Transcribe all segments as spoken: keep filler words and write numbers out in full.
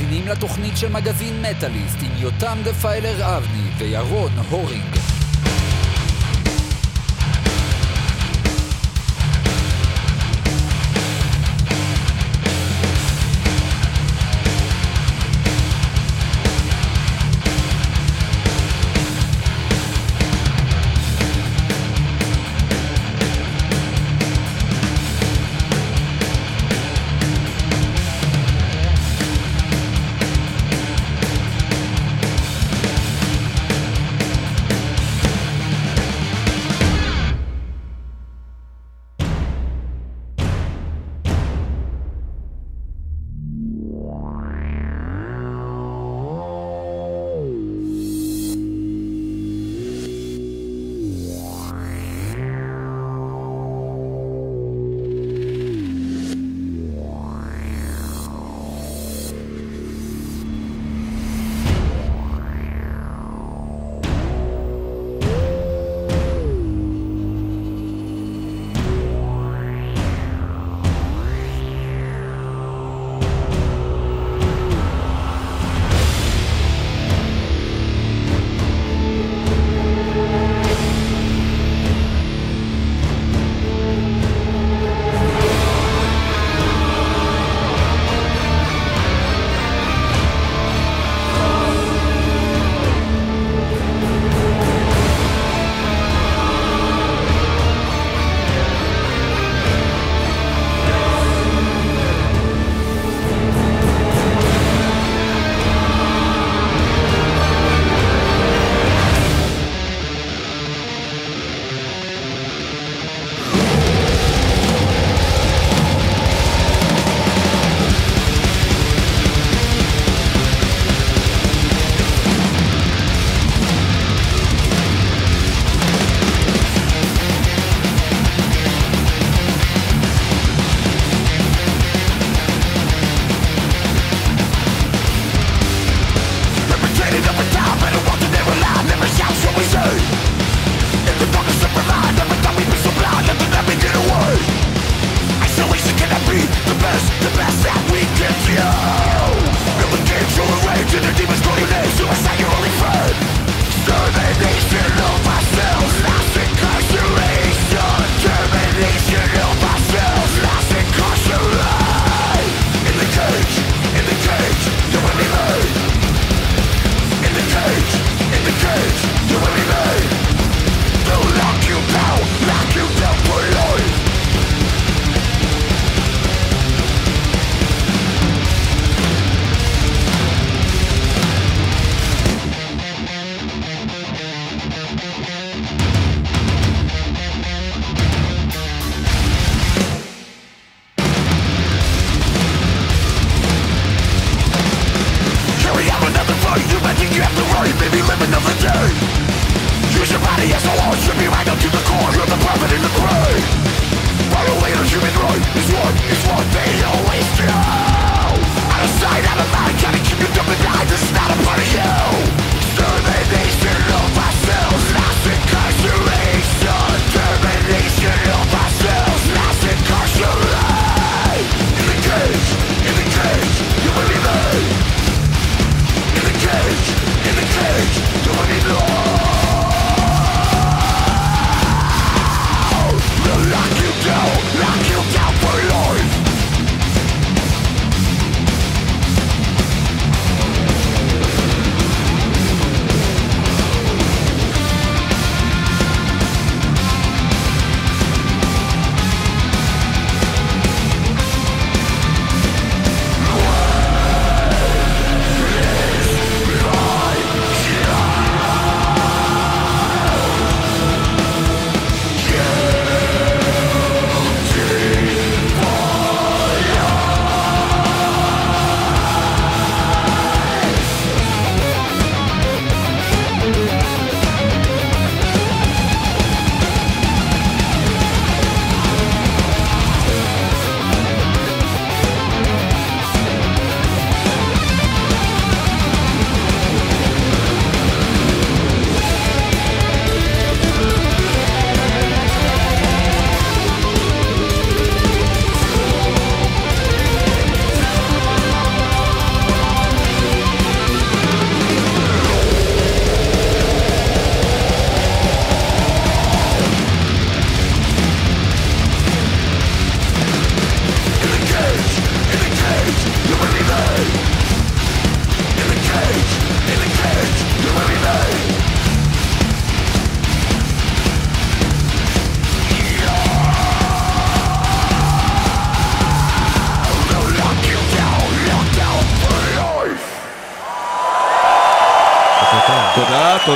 מאזינים לתוכנית של מגזין מטאליסט עם יותם דפיילר אבני וירון הורינג.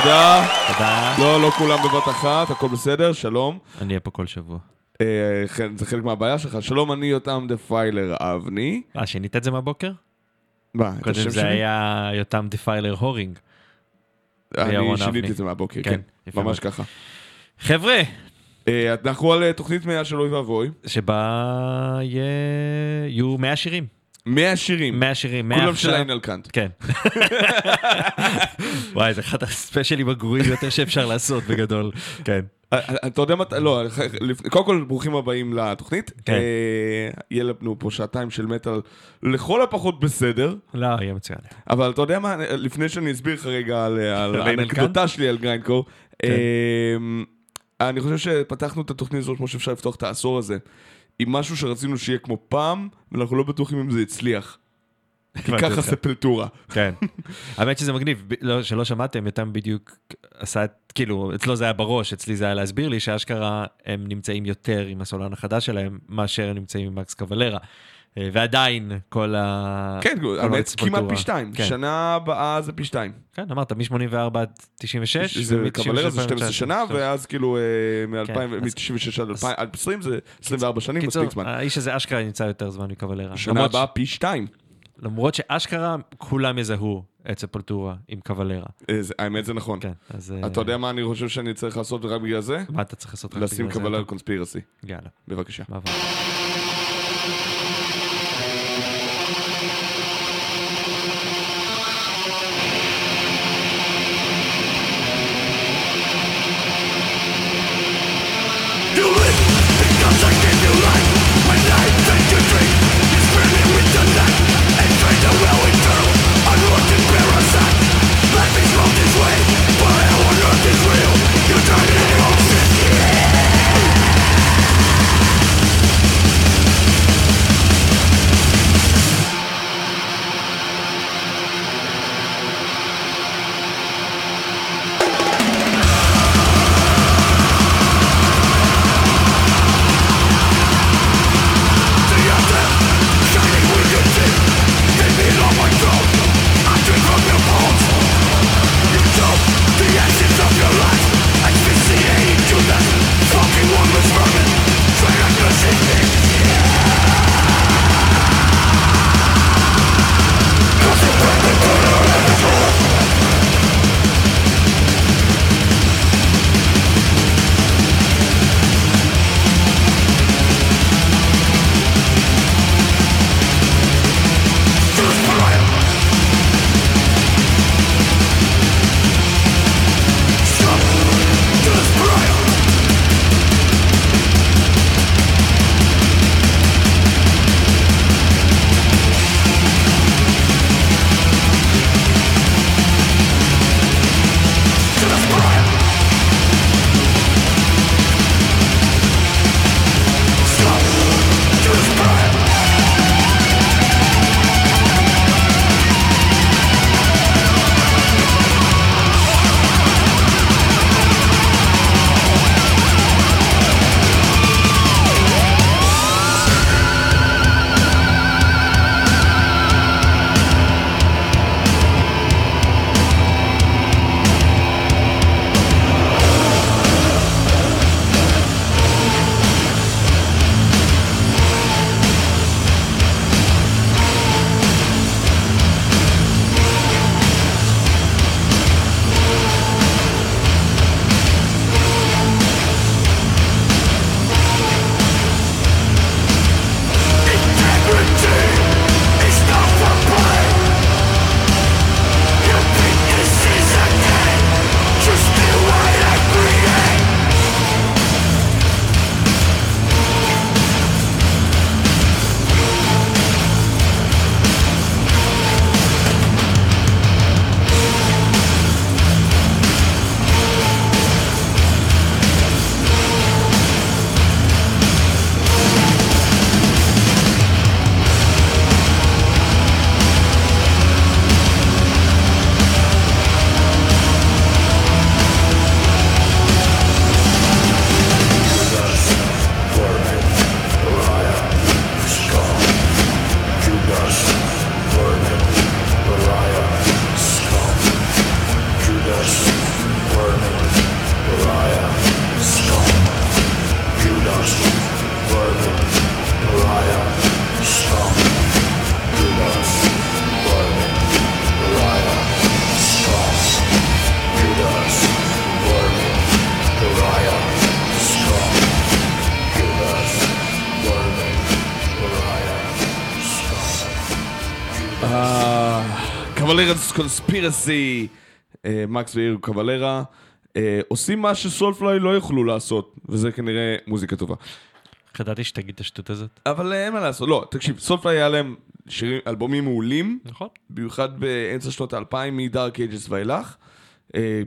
תודה. תודה. לא, לא כולם בבת אחת, הכל בסדר, שלום. אני אהיה פה כל שבוע. זה חלק מהבעיה שלך. שלום, אני יותם דפיילר אבני. אה, שינית את זה מהבוקר? מה, את השם שלי? קודם זה היה יותם דפיילר הורינג. אני שיניתי את זה מהבוקר, כן. ממש ככה. חבר'ה. אנחנו על תוכנית מאה של אוי ואווי. שבה יהיו מאה שירים. מאה שירים. מאה שירים. כולם של איינל קאנט. כן. וואי, זה אחד הספיישלים הגרועים יותר שאפשר לעשות בגדול. כן. אתה יודע מה, לא, קודם כל ברוכים הבאים לתוכנית. יהיה לנו פה שעתיים של מטל לכל הפחות בסדר. לא, יהיה מצוין. אבל אתה יודע מה, לפני שאני אסביר לך רגע על הנקדותה שלי על גריינדקור, אני חושב שפתחנו את התוכנית הזאת כמו שאפשר לפתוח את העשור הזה. עם משהו שרצינו שיהיה כמו פעם, ואנחנו לא בטוחים אם זה הצליח. כי ככה ספלטורה. כן. האמת שזה מגניב, שלא שמעתם, יותם בדיוק עשה, כאילו, אצלו זה היה בראש, אצלי זה היה להסביר לי, שהאשכרה הם נמצאים יותר עם הסולן החדש שלהם, מאשר הם נמצאים עם מקס קוולרה. ועדיין כל ה... כן, האמת כמעט פי שתיים. שנה הבאה זה פי שתיים. כן, אמרת, מ-שמונים וארבע עד תשעים ושש. זה קוולרה זה שתים עשרה שנה, ואז כאילו מ-תשעים ושש עד אלפיים ועשרים זה עשרים וארבע שנים, מספיק זמן. האיש הזה אשכרה נמצא יותר זמן מקוולרה. שנה הבאה פי שתיים. למרות שאשכרה כולם יזהו את ספולטורה עם קוולרה. האמת זה נכון. אתה יודע מה אני חושב שאני צריך לעשות רק בגלל זה? מה אתה צריך לעשות רק בגלל זה? לשים קוולרה על קונספירסי. יאללה. בבקשה. קוולרה קונספירסי, מקס קוולרה, עושים מה שסולפלוי לא יוכלו לעשות, וזה כנראה מוזיקה טובה. חדעתי שתגיד את השטות הזאת. אבל אין מה לעשות, לא, תקשיב, סולפלוי היה להם שירים, אלבומים מעולים, נכון. ביוחד באמצע שנות האלפיים, מדארק אייג'ס ואילך,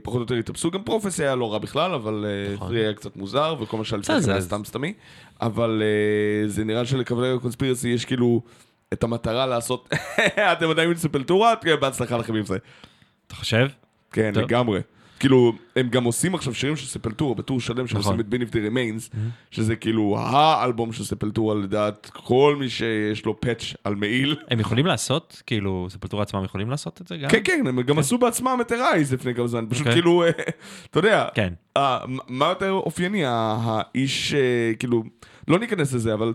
פחות או יותר התאפסו, גם פרופסי היה לא רע בכלל, אבל פרי היה קצת מוזר, וכל מה שהלפני כן היה סתם סתמי, אבל זה נראה שלקוולרה קונספירסי יש כאילו את המטרה לעשות, אתם עדיין מוניציפלטורה, בהצלחה לכם עם זה. אתה חושב? כן, לגמרי. כאילו, הם גם עושים עכשיו שירים של ספלטורה, בטור שלם שעושים את Between the Buried and Me, שזה כאילו האלבום של ספלטורה, לדעת כל מי שיש לו פאץ' על מעיל. הם יכולים לעשות, כאילו, ספלטורה עצמם יכולים לעשות את זה גם? כן, כן, הם גם עשו בעצמם את הרייז לפני כמה זמן, פשוט כאילו, אתה יודע, מה יותר אופייני, האיש, כאילו, לא ניכנס לזה, אבל,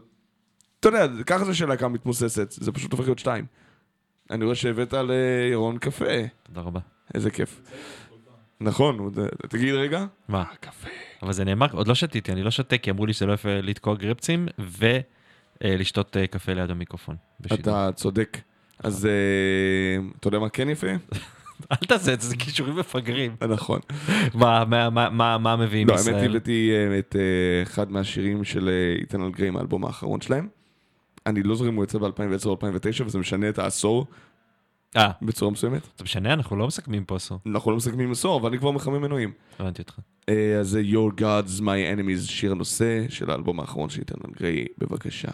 אתה יודע, ככה זה שאלה כמה מתמוססת, זה פשוט הופך להיות שתיים. אני רואה שהבאת לירון קפה. תודה רבה. איזה כיף. נכון, תגיד רגע. מה? קפה. אבל זה נאמר, עוד לא שתיתי, אני לא שתה, כי אמרו לי שזה לא יפה לתקוע גרפצים, ולשתות קפה ליד המיקרופון. אתה צודק. אז אתה יודע מה כן יפה? אל תעשה את זה, זה קישורים מפגרים. נכון. מה מביאים ישראל? לא, האמת הבאתי את אחד מהשירים של איתן אלגרי, האלבום האחרון שלהם. אני לא זוכר אם הוא יצא ב-אלפיים ועשר או אלפיים ותשע, וזה משנה את העשור. אה. בצורה מסוימת. זה משנה, אנחנו לא מסכמים פה עשור. אנחנו לא מסכמים עשור, אבל אני כבר מחמם מנועים. הבנתי אותך. אז זה Your Gods, My Enemies, שיר הנושא של האלבום האחרון של איתן אלגרי, בבקשה.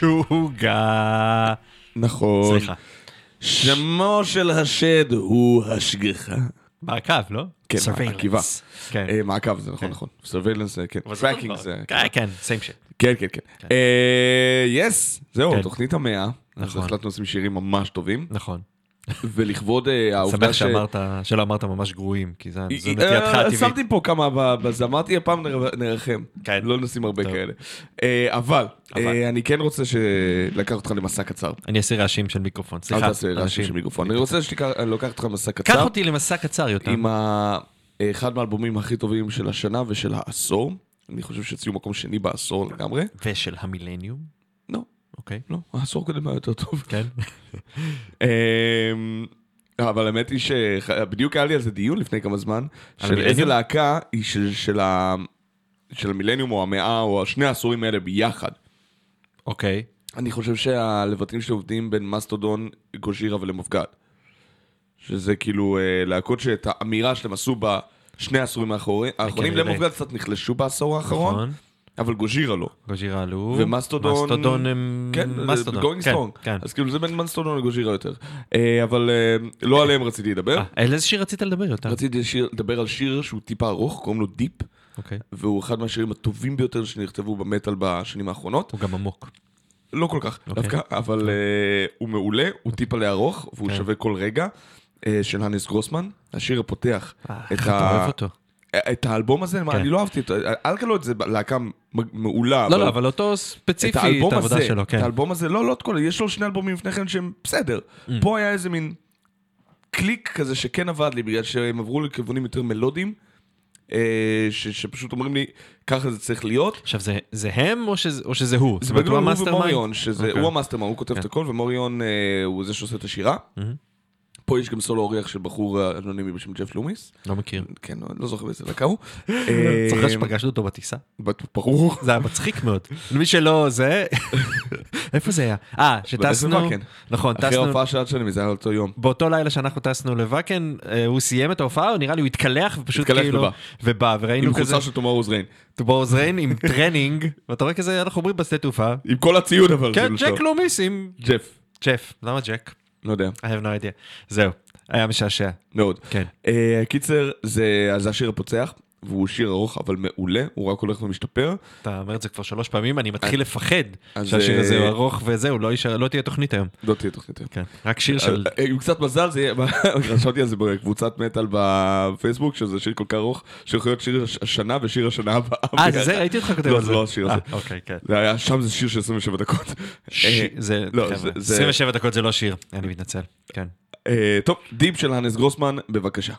משוגע. נכון. סליחה. שמו של השד הוא השגחה. מרכב, לא? כן, עקיבה. מעקב זה נכון, נכון. סרווילנס זה, כן. טראקינג זה. כן, סיים שיט. כן, כן, כן. יס, זהו, תוכנית המאה. אנחנו החלטנו עושים שירים ממש טובים. נכון. ולכבוד העובדה ש... שמח שלא אמרת ממש גרועים, כי זו נטייתך הטבעית. שמתי פה כמה, אז אמרתי, הפעם נרחם. לא נשים הרבה כאלה. אבל, אני כן רוצה לקחת אותך למסע קצר. אני אעשה רעשים של מיקרופון. סליחה. אני אעשה רעשים של מיקרופון. אני רוצה שלקחת אותך למסע קצר. קח אותי למסע קצר יותר. עם אחד מהאלבומים הכי טובים של השנה ושל העשור. אני חושב שציום מקום שני בעשור לגמרי. ושל המילניום. לא. אוקיי. לא, העשור קודם היה יותר טוב. כן. אבל האמת היא שבדיוק היה לי על זה דיון לפני כמה זמן, של איזה להקה היא של המילניום או המאה או שני העשורים האלה ביחד. אוקיי. אני חושב שהלבטים שלי עובדים בין מסטודון, גוז'ירה ולמופגד. שזה כאילו להקות שאת האמירה שלהם עשו בשני העשורים האחרונים, למופגד קצת נחלשו בעשור האחרון. נכון. אבל גוז'ירה לא. גוז'ירה לא. ומסטודון... מסטודון הם... כן, גוינג סטרונג. אז כאילו זה בין מסטודון לגוז'ירה יותר. אבל לא עליהם רציתי לדבר. על איזה שיר רצית לדבר יותר? רציתי לדבר על שיר שהוא טיפה ארוך, קוראים לו דיפ. אוקיי. והוא אחד מהשירים הטובים ביותר שנכתבו במטל בשנים האחרונות. הוא גם עמוק. לא כל כך, דווקא, אבל הוא מעולה, הוא טיפה לארוך, והוא שווה כל רגע, של הנס גרוסמן. השיר הפותח את ה... את האלבום הזה, אני לא אהבתי אותו, אלקלוט זה להקה מעולה. לא, לא, אבל אותו ספציפי את העבודה שלו. את האלבום הזה, לא, לא את כל, יש לו שני אלבומים לפני כן שהם בסדר. פה היה איזה מין קליק כזה שכן עבד לי, בגלל שהם עברו לכיוונים יותר מלודיים, שפשוט אומרים לי, ככה זה צריך להיות. עכשיו, זה הם או שזה הוא? זה בגלל הוא ומוריון, הוא המאסטרמן, הוא כותב את הכל, ומוריון הוא זה שעושה את השירה. פה יש גם סולו אורח של בחור אנונימי בשם ג'ף לומיס. לא מכיר. כן, לא זוכר באיזה דקה הוא. צריך שפגשנו אותו בטיסה. ברור. זה היה מצחיק מאוד. למי שלא זה... איפה זה היה? אה, שטסנו... נכון, טסנו... אחרי ההופעה של אנונימי, זה היה אותו יום. באותו לילה שאנחנו טסנו לווקן, הוא סיים את ההופעה, נראה לי הוא התקלח ופשוט כאילו... התקלח ובא. עם חוצה של תומר עוזריין. בוזרין עם טרנינג, ואתה רואה כזה, אנחנו אומרים בשדה תעופה. עם כל הציוד אבל. כן, ג'ק לומיס עם... ג'ף. ג'ף. למה ג'ק? לא יודע. I have no idea. זהו, היה משעשע. מאוד. כן. קיצר, זה השיר הפוצח, והוא שיר ארוך, אבל מעולה, הוא רק הולך ומשתפר. אתה אומר את זה כבר שלוש פעמים, אני מתחיל לפחד שהשיר הזה הוא ארוך וזהו, לא תהיה תוכנית היום. לא תהיה תוכנית היום. כן, רק שיר של... עם קצת מזל, זה יהיה... רשמתי על זה בקבוצת מטל בפייסבוק, שזה שיר כל כך ארוך, שיכול להיות שיר השנה ושיר השנה הבאה. אה, זה? ראיתי אותך כותב על זה. לא, זה לא השיר הזה. אוקיי, כן. זה היה, שם זה שיר של עשרים ושבע דקות. זה... עשרים ושבע דקות זה לא שיר. אני מתנצל. כן. טוב, דיפ של הנס גרוסמן, בבקשה.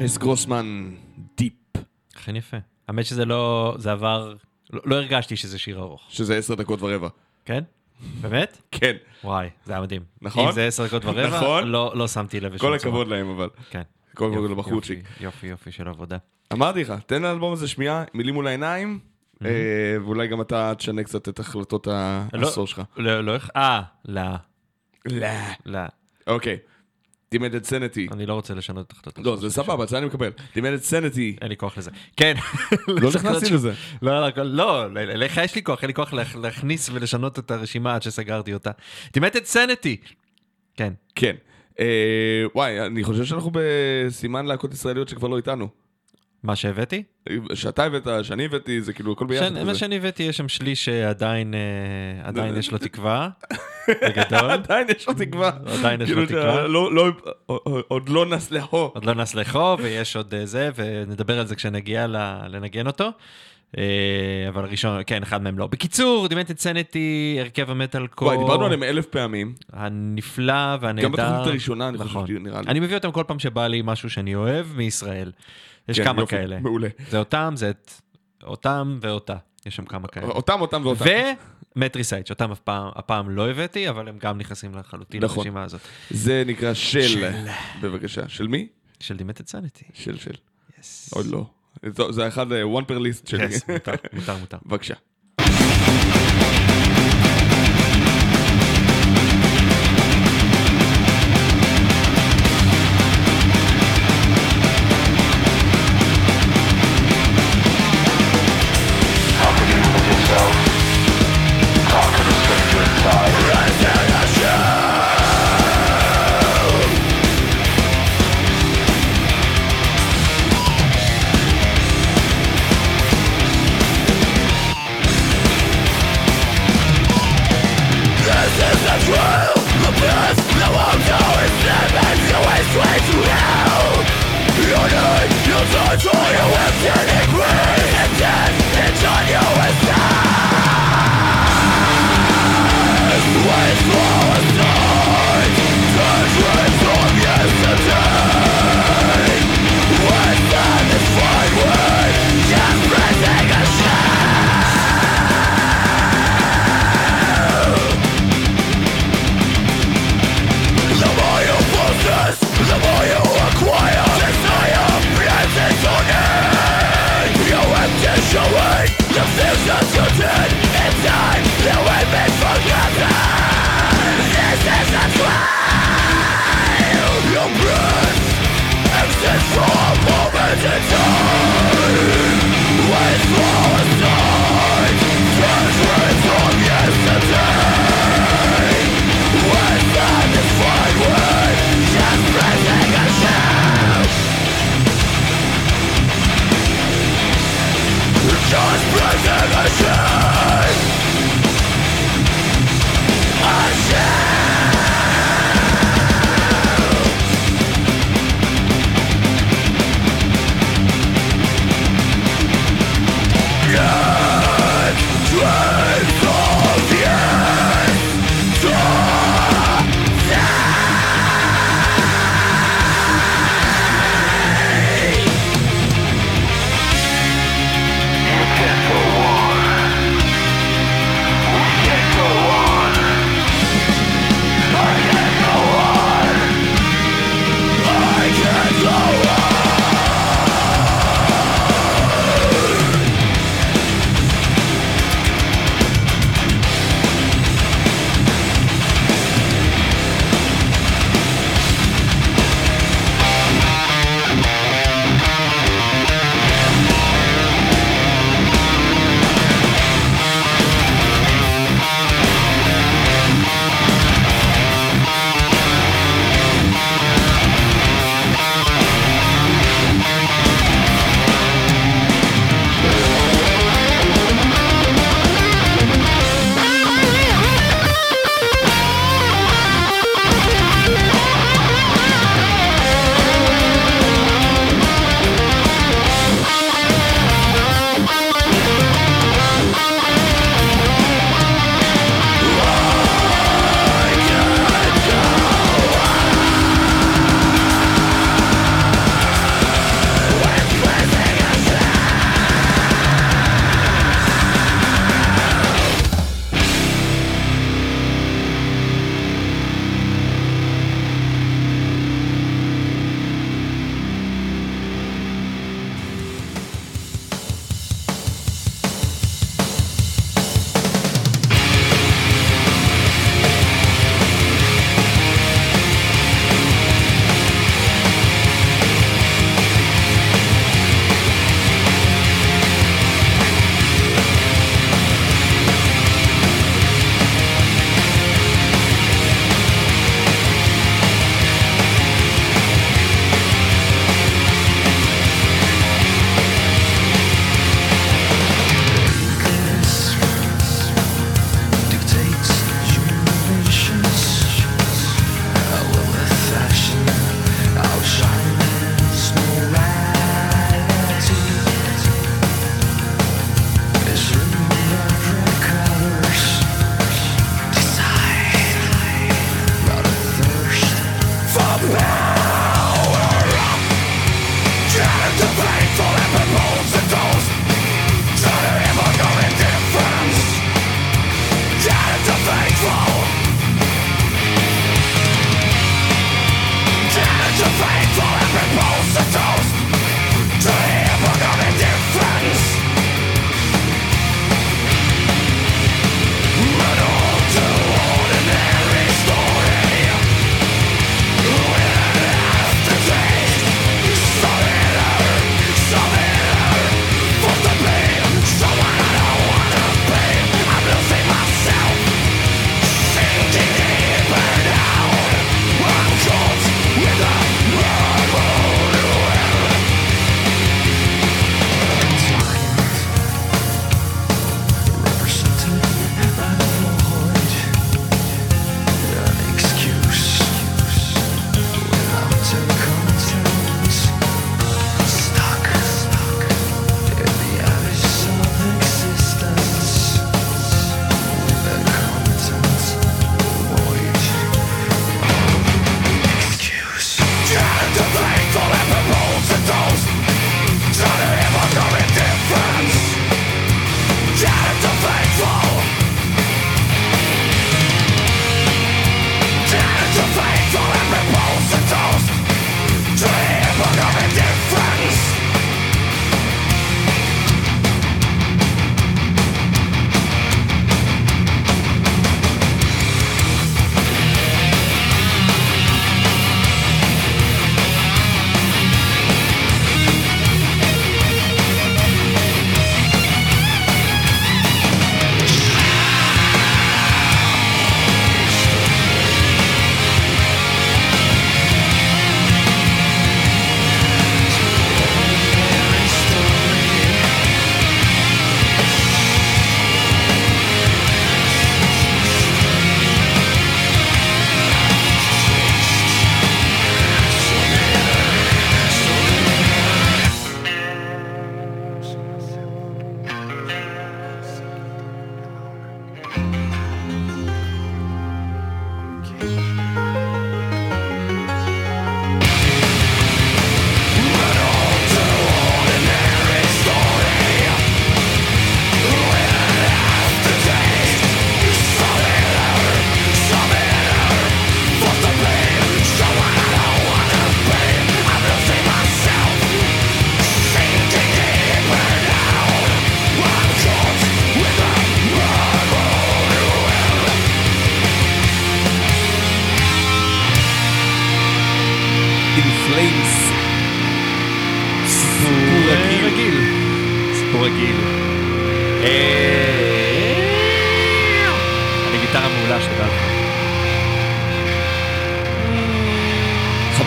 יוהנס גרוסמן, דיפ. אכן יפה. האמת שזה לא, זה עבר, לא, לא הרגשתי שזה שיר ארוך. שזה עשר דקות ורבע. כן? באמת? כן. וואי, זה היה מדהים. נכון? אם זה עשר דקות ורבע, נכון? לא, לא שמתי לב. כל הכבוד צורה. להם אבל. כן. כל הכבוד לבחורצ'יק. יופי, יופי, יופי של עבודה. אמרתי לך, תן לאלבום הזה שמיעה, מילים מול העיניים, mm-hmm. אה, ואולי גם אתה תשנה קצת את החלטות העשור שלך. לא, לא, אה, לא. לא. לא. אוקיי. Demented Sanity. אני לא רוצה לשנות את החלטות. לא, זה סבבה, זה אני מקבל. Demented Sanity. אין לי כוח לזה. כן. לא נכנסים לזה. לא, לא, לך יש לי כוח, אין לי כוח להכניס ולשנות את הרשימה עד שסגרתי אותה. Demented Sanity. כן. כן. וואי, אני חושב שאנחנו בסימן להקות ישראליות שכבר לא איתנו. מה שהבאתי? שאתה הבאת, שאני הבאתי, זה כאילו הכל ביחד. מה שאני הבאתי, יש שם שליש שעדיין יש לו תקווה. בגדול. עדיין יש לו תקווה. עדיין יש לו תקווה. עוד לא נסלחו. עוד לא נסלחו, ויש עוד זה, ונדבר על זה כשנגיע לנגן אותו. אבל ראשון, כן, אחד מהם לא. בקיצור, Demented Sanity, הרכב המטאלקור. וואי, דיברנו עליהם אלף פעמים. הנפלא והנהדר. גם בתוכנית הראשונה, אני חושב שנראה לי. אני מביא אותם כל פעם שבא לי משהו שאני אוהב מישראל. יש כמה כאלה. מעולה. זה אותם, זה אותם ואותה. יש שם כמה כאלה. אותם, אותם ואותה. ומטריסייד, שאותם הפעם לא הבאתי, אבל הם גם נכנסים לחלוטין לרשימה הזאת. זה נקרא של, בבקשה. של מי? של Demented Sanity. של, של. עוד לא. זה אחד, one per list שלי. מותר, מותר, מותר. בבקשה.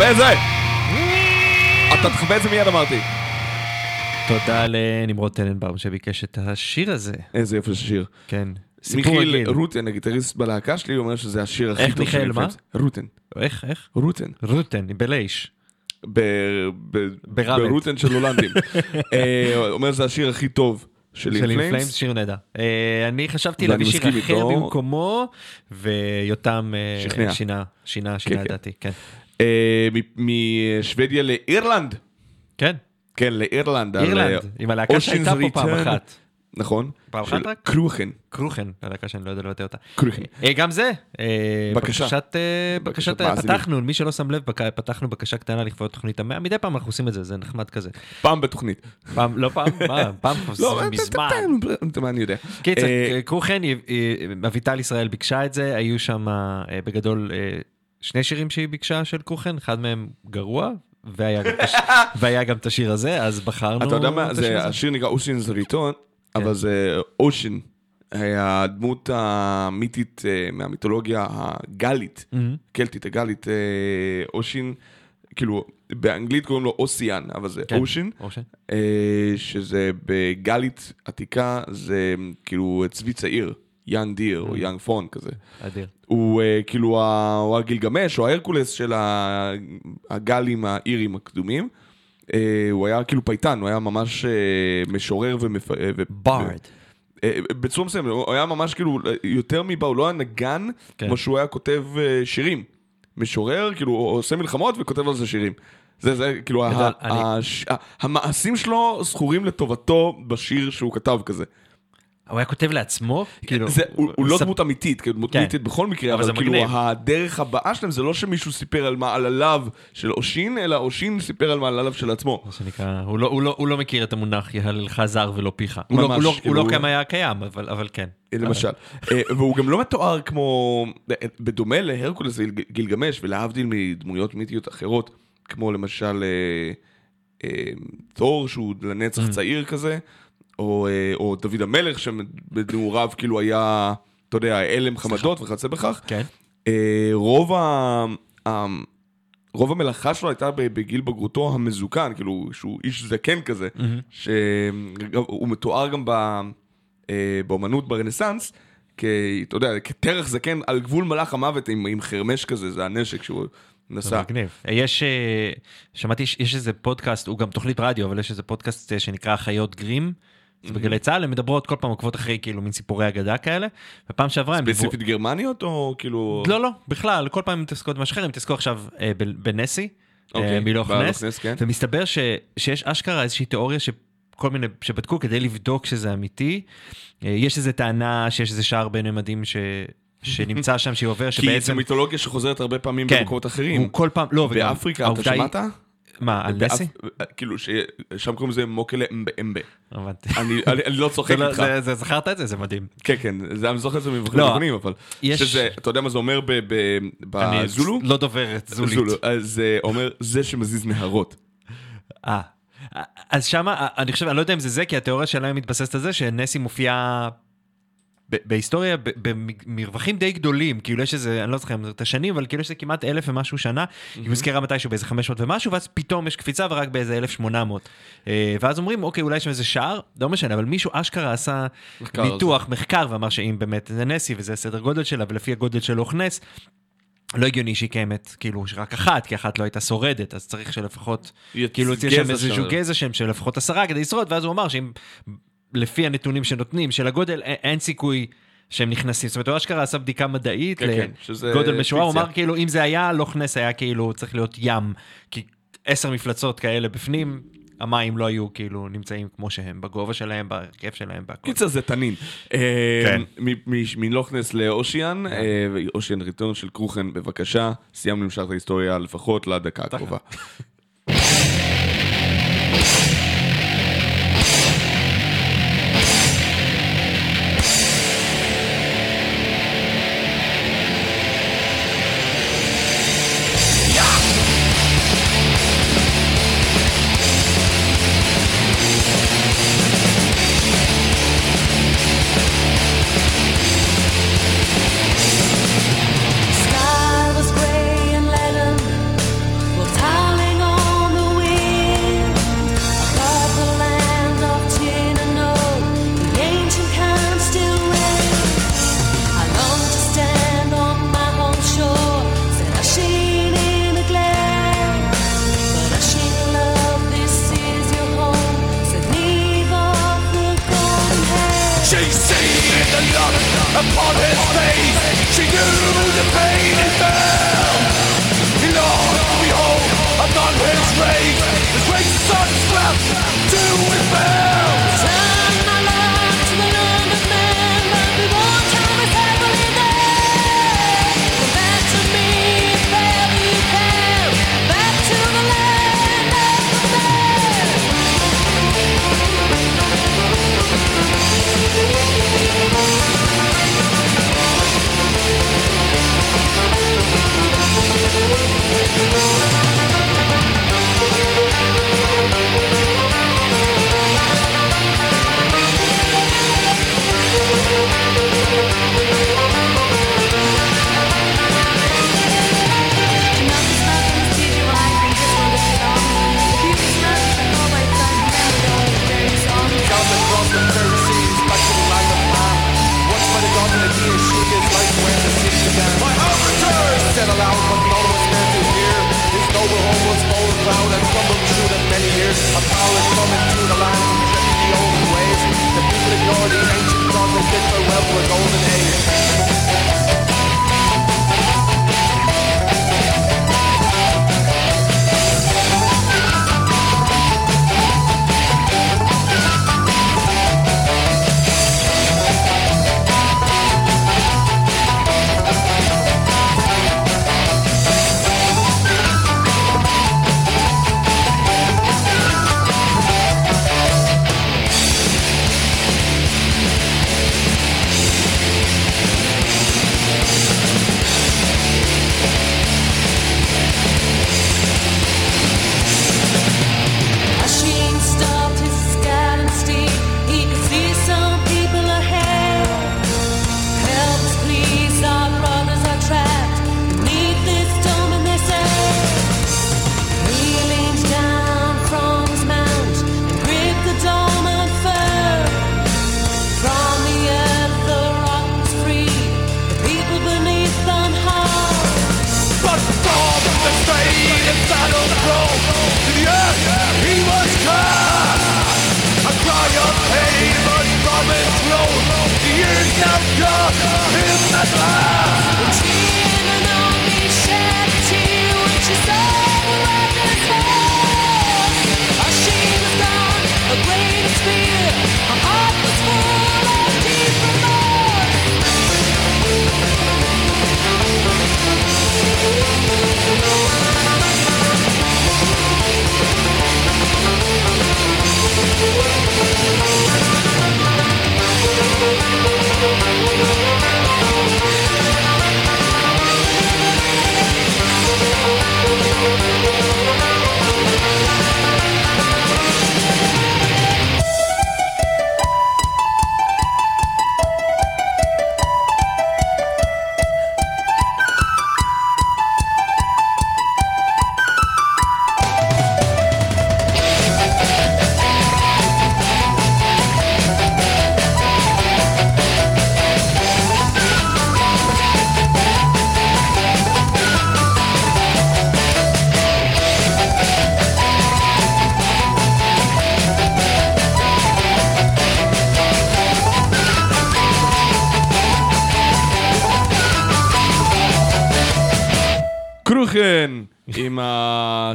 תכבה את זה! אתה תכבה את זה מיד, אמרתי. תודה לנמרוד טננבאום שביקש את השיר הזה. איזה יופי שיר. כן. מיכאל רוטן, הגיטריסט בלהקה שלי, אומר שזה השיר הכי טוב. איך מיכאל מה? רוטן. איך? איך? רוטן. רוטן, בלייש. ברוטן של הולנדים. אומר שזה השיר הכי טוב. של In Flames, שיר נדע. אני חשבתי להביא שיר אחר במקומו, ויותם שינה, שינה, שינה דעתי. משוודיה לאירלנד. כן. כן, לאירלנד. אירלנד, עם הלהקה שהייתה פה פעם אחת. נכון. פעם אחת רק? קרוכן. קרוכן, הלהקה שאני לא יודע לבטא אותה. קרוכן. גם זה. בבקשה. בבקשת, פתחנו, מי שלא שם לב, פתחנו בקשה קטנה לכבוד תוכנית המאה. מדי פעם אנחנו עושים את זה, זה נחמד כזה. פעם בתוכנית. פעם, לא פעם, פעם, פעם, מזמן. מה אני יודע. קיצר, קרוכן, אביטל ישראל ביקשה את זה, היו שם בגדול שני שירים שהיא ביקשה של קרוכן, אחד מהם גרוע, והיה גם את השיר הזה, אז בחרנו. אתה יודע מה, השיר נקרא אושין זריטון, אבל זה אושין, הדמות המיתית מהמיתולוגיה הגלית, קלטית הגלית, אושין, כאילו באנגלית קוראים לו אוסיאן, אבל זה אושין, שזה בגלית עתיקה, זה כאילו צבי צעיר, יאנג דיר או יאנג פון כזה. אדיר. הוא כאילו הגילגמש או ההרקולס של הגלים האירים הקדומים, הוא היה כאילו פייטן, הוא היה ממש משורר וברד. בצורה מסוימת, הוא היה ממש כאילו, יותר מבא, הוא לא היה נגן, כמו שהוא היה כותב שירים. משורר, כאילו, עושה מלחמות וכותב על זה שירים. זה, זה, כאילו, המעשים שלו זכורים לטובתו בשיר שהוא כתב כזה. הוא היה כותב לעצמו? הוא לא דמות אמיתית, דמות אמיתית בכל מקרה, אבל כאילו הדרך הבאה שלהם זה לא שמישהו סיפר על מעלליו של אושין, אלא אושין סיפר על מעלליו של עצמו. הוא לא מכיר את המונח יהללך זר ולא פיך. הוא לא קיים היה קיים, אבל כן. למשל. והוא גם לא מתואר כמו, בדומה להרקולס גילגמש, ולהבדיל מדמויות מיתיות אחרות, כמו למשל תור שהוא לנצח צעיר כזה, או, או דוד המלך, שבדעוריו כאילו היה, אתה יודע, אלם חמדות וחצה בכך. כן. רוב, ה, ה, רוב המלאכה שלו הייתה בגיל בגרותו המזוקן, כאילו שהוא איש זקן כזה, mm-hmm. שהוא מתואר גם בא, באומנות ברנסנס, כ, אתה יודע, כתרח זקן על גבול מלאך המוות עם, עם חרמש כזה, זה הנשק שהוא... יש, שמעתי, יש איזה פודקאסט, הוא גם תוכנית רדיו, אבל יש איזה פודקאסט שנקרא חיות גרים, בגלי צהל, הם מדברות כל פעם עוקבות אחרי, כאילו, מין סיפורי אגדה כאלה, ופעם שעברה... ספציפית גרמניות או כאילו... לא, לא, בכלל, כל פעם הם תסקו במשהו אחר, הם תסקו עכשיו בנסי, מילוך נס, ומסתבר שיש אשכרה איזושהי תיאוריה ש... כל מיני שבדקו כדי לבדוק שזה אמיתי, יש איזו טענה שיש איזה שער בין ממדים ש... שנמצא שם, שהיא עובר, שבעצם... כי זה מיתולוגיה שחוזרת הרבה פעמים במקומות אחרים. הוא כל פעם... לא, וגם... באפריקה, אתה שמעת? מה, על נסי? כאילו, שם קוראים לזה מוקלה אמבה. הבנתי. אני לא צוחק איתך. זכרת את זה? זה מדהים. כן, כן. אני זוכר את זה מבחרים מבחנים, אבל... אתה יודע מה זה אומר בזולו? אני לא דוברת זולית. זה אומר, זה שמזיז נהרות. אה. אז שם, אני חושב, אני לא יודע אם זה זה, כי התיאוריה שלהם מתבססת על זה, שנסי מופיעה בהיסטוריה, במרווחים די גדולים, כאילו יש איזה, אני לא זוכר את השנים, אבל כאילו יש זה כמעט אלף ומשהו שנה, היא מזכירה מתישהו באיזה חמש מאות ומשהו, ואז פתאום יש קפיצה ורק באיזה אלף שמונה מאות. ואז אומרים, אוקיי, אולי יש איזה שער, לא משנה, אבל מישהו אשכרה עשה ניתוח, מחקר, ואמר שאם באמת זה נסי, וזה סדר גודל שלה, ולפי הגודל של אוכנס, לא הגיוני שהיא קיימת, כאילו, רק אחת, כי אחת לא הייתה שורדת, אז צריך שלפחות, כאילו, יש שם איזשהו גזע שם, שלפחות עשרה כדי לשרוד, ואז הוא אמר שאם לפי הנתונים שנותנים, של הגודל, אין סיכוי שהם נכנסים. זאת אומרת, הוא אשכרה עשה בדיקה מדעית לגודל משוער, הוא אמר כאילו, אם זה היה, לא כנס היה כאילו, צריך להיות ים, כי עשר מפלצות כאלה בפנים, המים לא היו כאילו נמצאים כמו שהם, בגובה שלהם, בהרכב שלהם, בהכל. קיצר זה תנין. מלוכנס לאושיאן, אושיאן ריטורן של קרוכן, בבקשה, סיימנו למשך את ההיסטוריה, לפחות לדקה הקרובה. She seen the look upon his face. She knew the pain he felt. Lord, behold, upon his grave, the great sun swept to his bell. Turn my love to the land of men, but we won't have a heaven in there. Go back to me, fail you can, back to the land of men.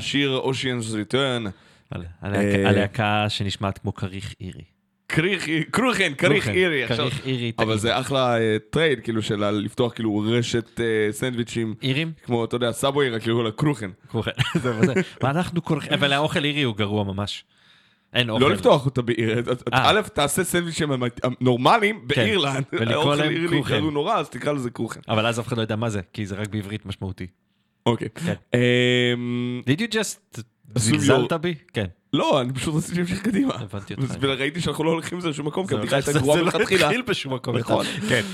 שיר Ocean's Return על ההקה שנשמעת כמו קריך אירי. קרוכן, קריך אירי. אבל זה אחלה טרייד כאילו של לפתוח כאילו רשת סנדוויצ'ים. אירים? כמו אתה יודע סאבווי רק כאילו קרוכן. קרוכן. מה אנחנו קרוכן? אבל האוכל אירי הוא גרוע ממש. אין אוכל. לא לפתוח אותה באירי. א' תעשה סנדוויצ'ים נורמליים באירלנד. האוכל אירי נקראו נורא אז תקרא לזה קרוכן. אבל אז אף אחד לא יודע מה זה כי זה רק בעברית משמעותי. אוקיי. Did you just זלזלת בי? כן. לא, אני פשוט רציתי להמשיך קדימה. הבנתי אותך. וראיתי שאנחנו לא הולכים לזה לשום מקום, כי הבדיחה הייתה גרועה מלכתחילה. זה לא התחיל בשום מקום. נכון. כן.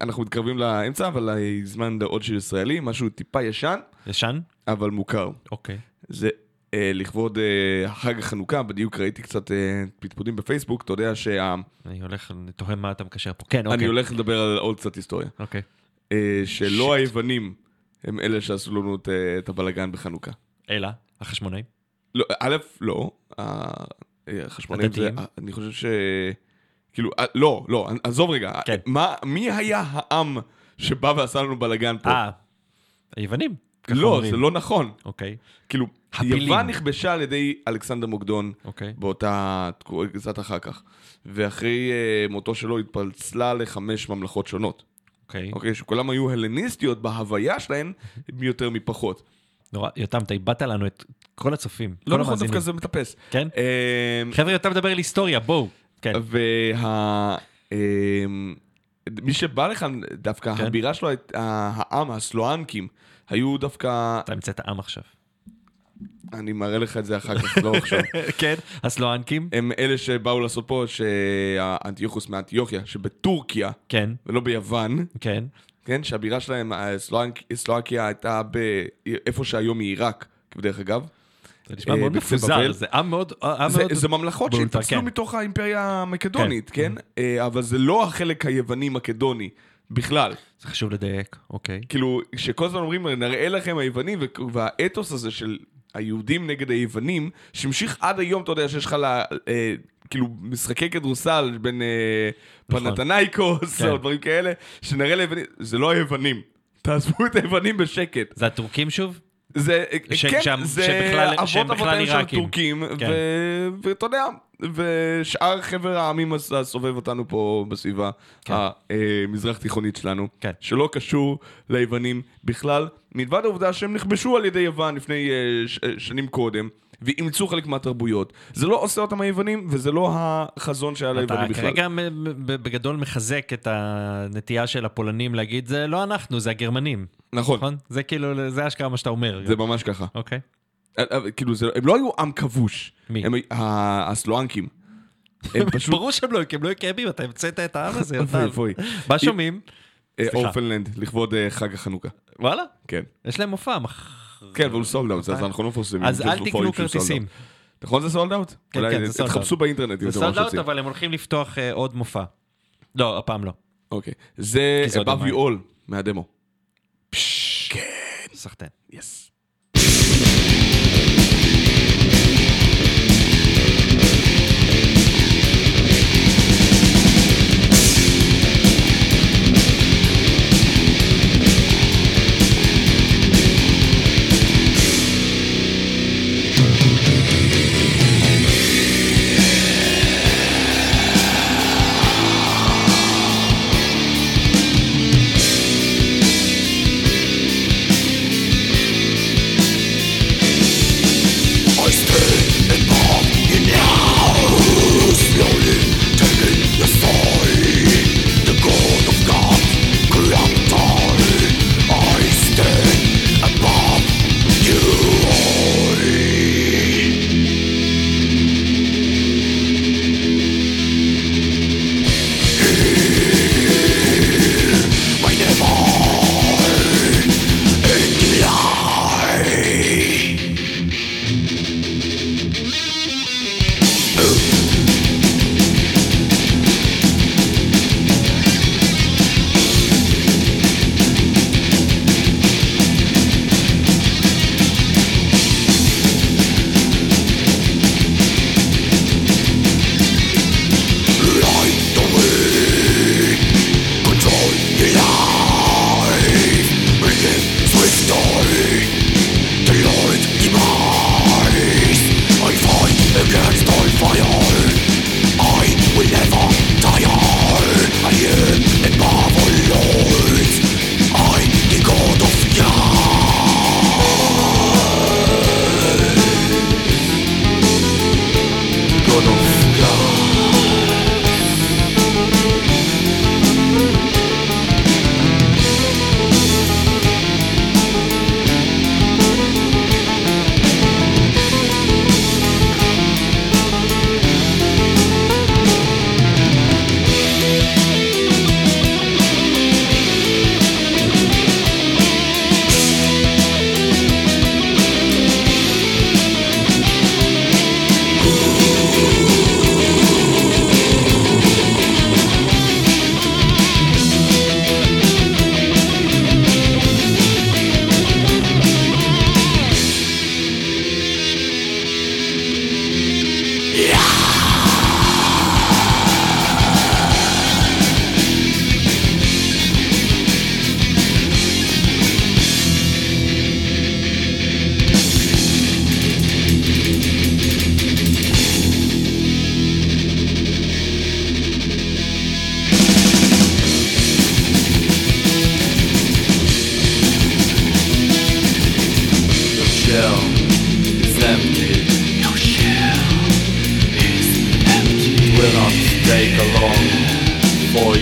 אנחנו מתקרבים לאמצע, אבל הזמנת עוד שיר ישראלי, משהו טיפה ישן. ישן? אבל מוכר. אוקיי. זה לכבוד חג החנוכה, בדיוק ראיתי קצת פטפודים בפייסבוק, אתה יודע שה... אני הולך, אני תוהה מה אתה מקשר פה. כן, אוקיי. אני הולך לדבר על עוד קצת היסטוריה. אוקיי. שלא היוונים הם אלה שעשו לנו את הבלגן בחנוכה. אלא, החשמונאים? לא, א', לא. החשמונאים זה, אני חושב ש... כאילו, לא, לא, עזוב רגע. כן. מה, מי היה העם שבא ועשה לנו בלגן פה? אה, היוונים. לא, זה לא נכון. אוקיי. כאילו, יוון נכבשה על ידי אלכסנדר מוקדון, באותה קצת אחר כך. ואחרי מותו שלו התפלצלה לחמש ממלכות שונות. אוקיי. אוקיי, שכולם היו הלניסטיות בהוויה שלהן, יותר מפחות. נורא, יותם, אתה איבדת לנו את כל הצופים. לא נכון, דווקא זה מטפס. כן? חבר'ה, יותם מדבר על היסטוריה, בואו. כן. וה... מי שבא לכאן דווקא, הבירה שלו, העם, הסלואנקים, היו דווקא... אתה המצאת העם עכשיו. אני מראה לך את זה אחר כך, לא עכשיו. כן, הסלואנקים. הם אלה שבאו לעשות פה, שהאנטיוכוס מאנטיוכיה, שבטורקיה, כן. ולא ביוון. כן. כן, שהבירה שלהם, סלואנקיה הייתה איפה שהיום היא עיראק, בדרך אגב. זה נשמע מאוד מפוזר, זה עם מאוד... זה ממלכות שהתפצלו מתוך האימפריה המקדונית, כן? אבל זה לא החלק היווני-מקדוני בכלל. זה חשוב לדייק, אוקיי. כאילו, שכל הזמן אומרים, נראה לכם היוונים, והאתוס הזה של היהודים נגד היוונים, שמשיך עד היום, אתה יודע, שיש לך כאילו משחקי כדורסל בין פנתנייקוס או דברים כאלה, שנראה ליוונים, זה לא היוונים. תעזבו את היוונים בשקט. זה הטורקים שוב? זה, ש... כן, שם, זה אבות אבותיהם של טורקים, כן. ואתה יודע, ושאר חבר העמים הסובב אותנו פה בסביבה, כן. המזרח תיכונית שלנו, כן. שלא קשור ליוונים בכלל, מלבד העובדה שהם נכבשו על ידי יוון לפני ש... שנים קודם, ואימצו חלק מהתרבויות. זה לא עושה אותם היוונים, וזה לא החזון שהיה ליוונים בכלל. כרגע בגדול מחזק את הנטייה של הפולנים להגיד, זה לא אנחנו, זה הגרמנים. נכון. נכון? זה כאילו, זה השקעה מה שאתה אומר. זה ממש ככה. אוקיי. כאילו, הם לא היו עם כבוש. מי? הסלואנקים. ברור שהם לא היו, כי הם לא היו כאבים, אתה המצאת את העם הזה. מה שומעים? אורפנלנד, לכבוד חג החנוכה. וואלה? כן. יש להם מופע כן, אבל הוא סולד אאוט, אז אנחנו לא מפורסמים. אז אל תקנו כרטיסים. נכון, זה סולד אאוט? כן, כן, זה סולד אאוט. תחפשו באינטרנט. זה סולד אאוט, אבל הם הולכים לפתוח עוד מופע. לא, הפעם לא. אוקיי. זה Above You All מהדמו. פששש. כן. סחטן. יס.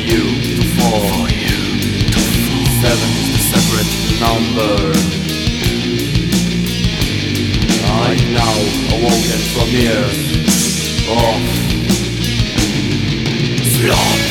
you to fall. Seven is the separate number. I now awoken from years of slumber.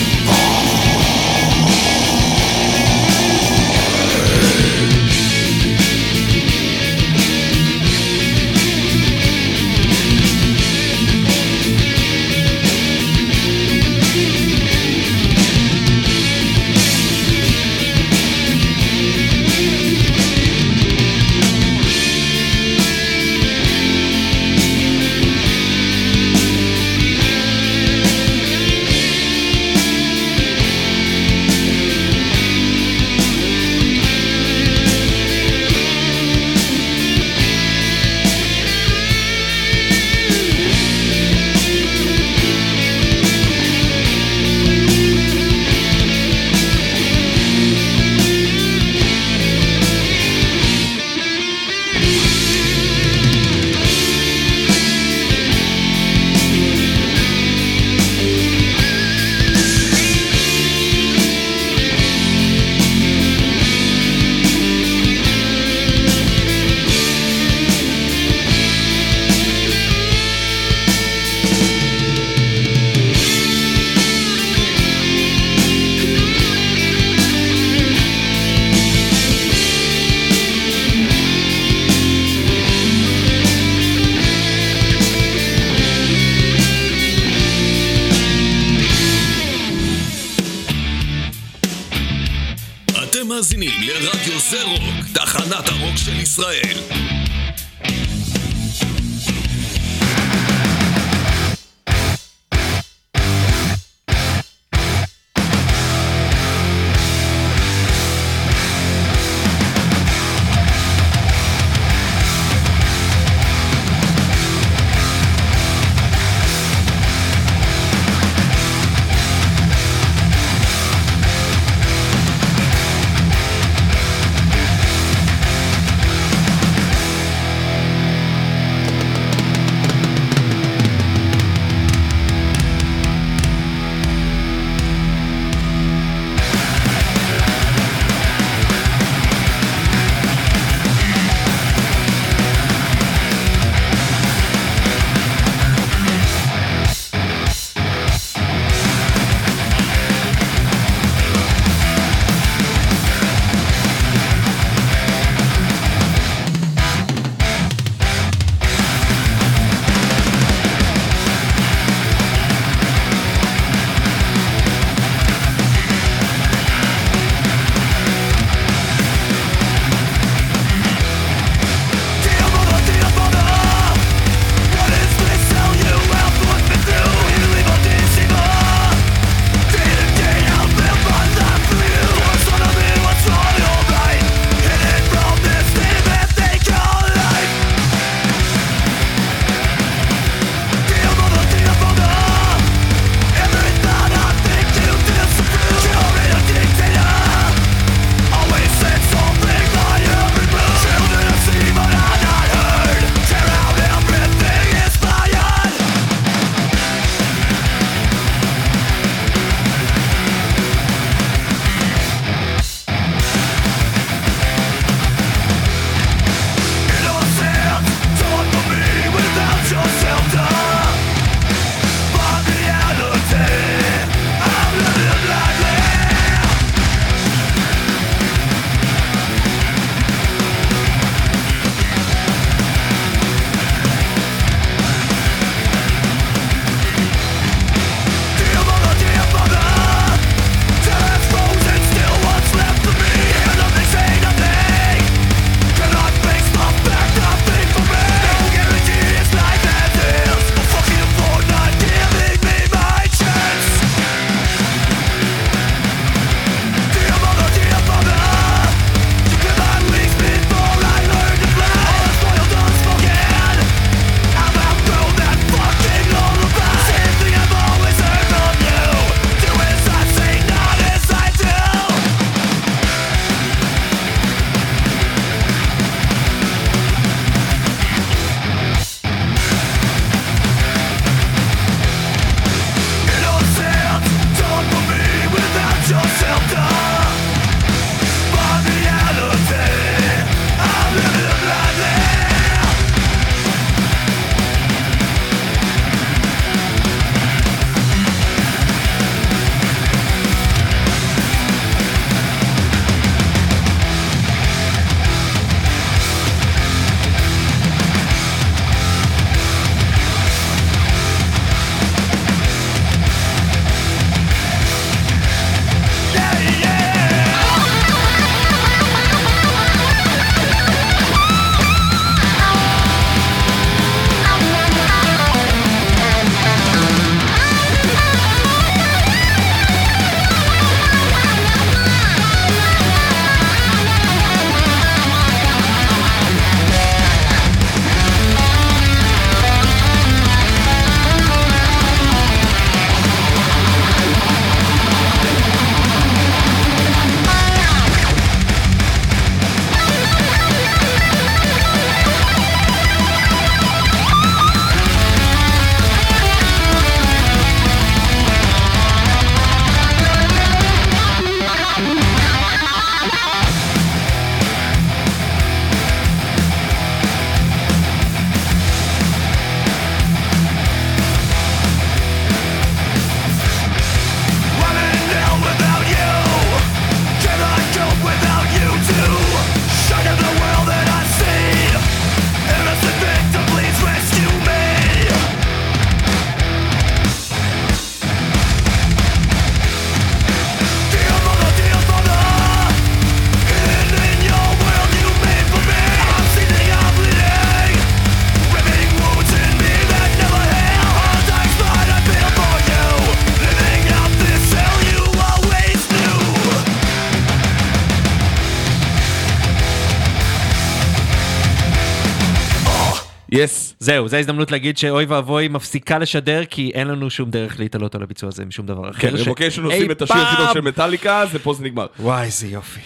יס. זהו, זו ההזדמנות להגיד שאוי ואווי מפסיקה לשדר, כי אין לנו שום דרך להתעלות על הביצוע הזה משום דבר אחר. כן, רבוקיישן עושים את השיר החידוש של מטאליקה, זה פה זה נגמר. וואי, זה יופי.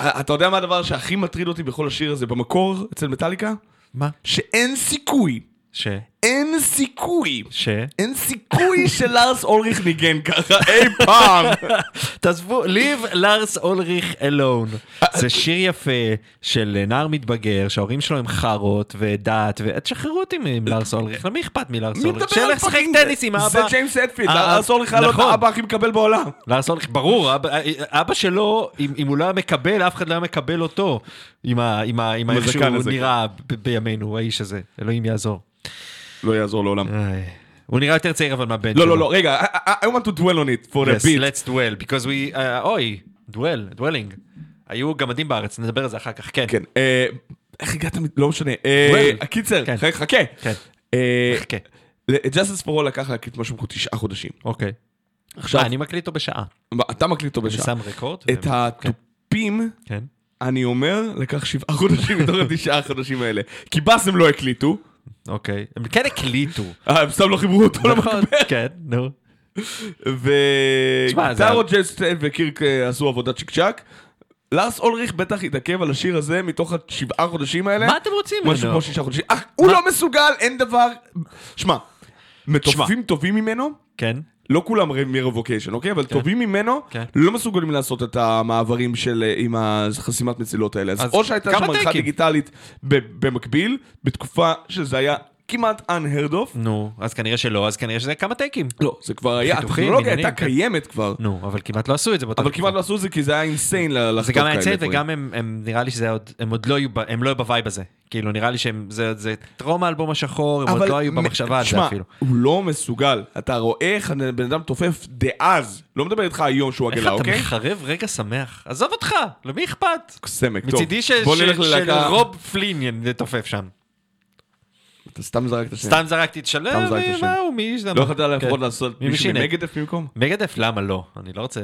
אתה יודע מה הדבר שהכי מטריד אותי בכל השיר הזה, במקור אצל מטאליקה? מה? שאין סיכוי. ש? אין סיכוי. ש? אין סיכוי שלארס אולריך ניגן ככה אי פעם. תעזבו, leave לארס אולריך alone. זה שיר יפה של נער מתבגר, שההורים שלו הם חרות ודת, ותשחררו אותי מלארס אולריך, למי אכפת מלארס אולריך? שלך שחק טניס עם אבא. זה ג'יימס הטפילד, לארס אולריך היה לו את האבא הכי מקבל בעולם. לארס אולריך, ברור, אבא שלו, אם הוא לא היה מקבל, אף אחד לא היה מקבל אותו, עם איך שהוא נראה בימינו, האיש הזה. אלוהים יעזור. לא יעזור לעולם. הוא נראה יותר צעיר אבל מהבן שלו. לא, לא, לא, רגע. I want to dwell on it for a bit. Yes, let's dwell, because we... אוי, dwell, dwelling. היו גמדים בארץ, נדבר על זה אחר כך, כן. כן. איך הגעת? לא משנה. הקיצר, חכה. חכה. Justice for All לקח להקליט משהו כמו תשעה חודשים. אוקיי. עכשיו... אני מקליט אותו בשעה. אתה מקליט אותו בשעה. אני שם רקורד. את הטופים... כן. אני אומר, לקח שבעה חודשים מתוך התשעה החודשים האלה. כי בסם לא הקליטו. אוקיי. הם כן הקליטו. אה, הם סתם לא חיברו אותו למחבר. כן, נו. וגיטרו ג'סטיין וקירק עשו עבודת צ'קצ'ק. לארס אולריך בטח התעכב על השיר הזה מתוך השבעה חודשים האלה. מה אתם רוצים? משהו כמו שישה חודשים. הוא לא מסוגל, אין דבר... שמע, מטופים טובים ממנו. כן. לא כולם מרווקיישן, אוקיי? אבל טובים ממנו, לא מסוגלים לעשות את המעברים של, עם החסימת מצילות האלה. אז או שהייתה שם ערכה דיגיטלית במקביל, בתקופה שזה היה כמעט unheard of. נו, אז כנראה שלא, אז כנראה שזה כמה טייקים. לא, זה כבר היה, הטכנולוגיה הייתה קיימת כבר. נו, אבל כמעט לא עשו את זה. אבל כמעט לא עשו את זה, כי זה היה אינסיין לחתוך כאלה. זה גם היה אינסיין, וגם הם, נראה לי שזה עוד, הם עוד לא היו בווי בזה. כאילו, נראה לי שזה טרום האלבום השחור, הם עוד לא היו במחשבה על זה אפילו. הוא לא מסוגל. אתה רואה איך בן אדם תופף דאז. לא מדבר איתך היום שהוא הגלה, אוקיי? איך אתה מחרב רגע שמח? עזוב אותך, למי אכפת? סמק, טוב. מצידי של רוב פליניאן לתופף שם. אתה סתם זרקת השם. סתם זרקתי את שלב, ואו, מי יש? לא יכולת להפרות לעשות מישהו ממגדף במקום? מגדף, למה לא? אני לא רוצה...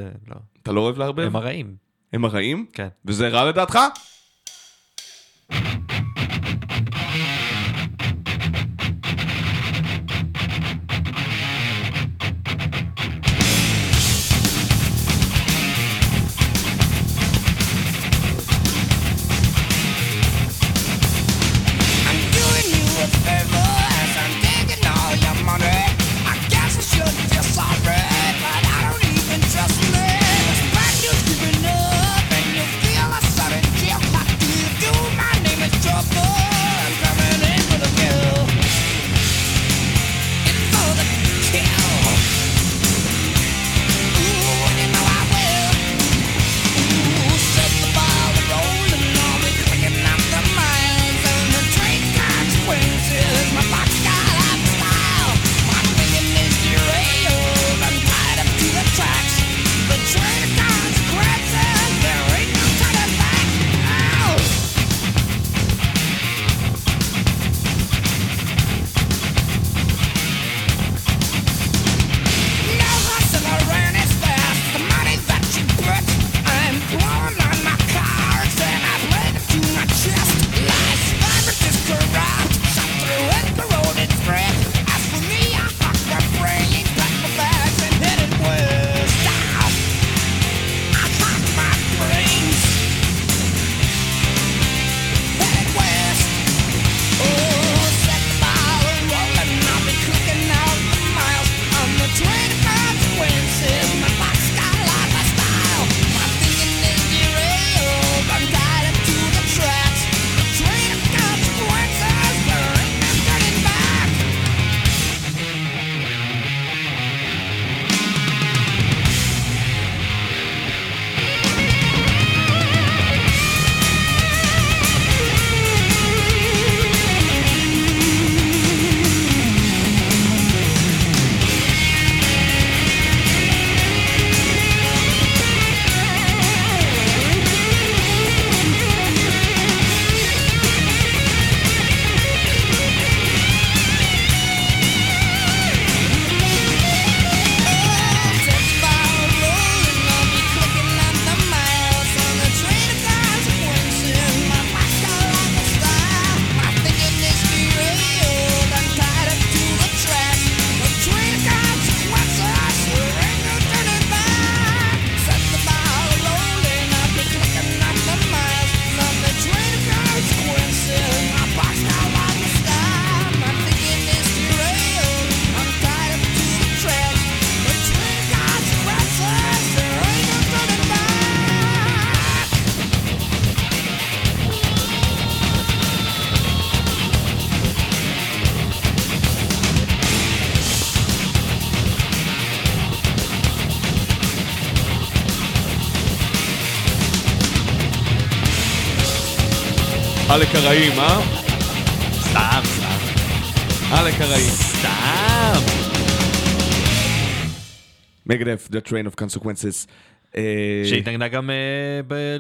אתה לא אוהב להרבה? הם הרעים. הם הרעים? כן. וזה רע לדעתך? הלאה קראים, אה? סתם, סתם. הלאה קראים. סתם. Megadeth, The Train of Consequences. שהתנגנה גם,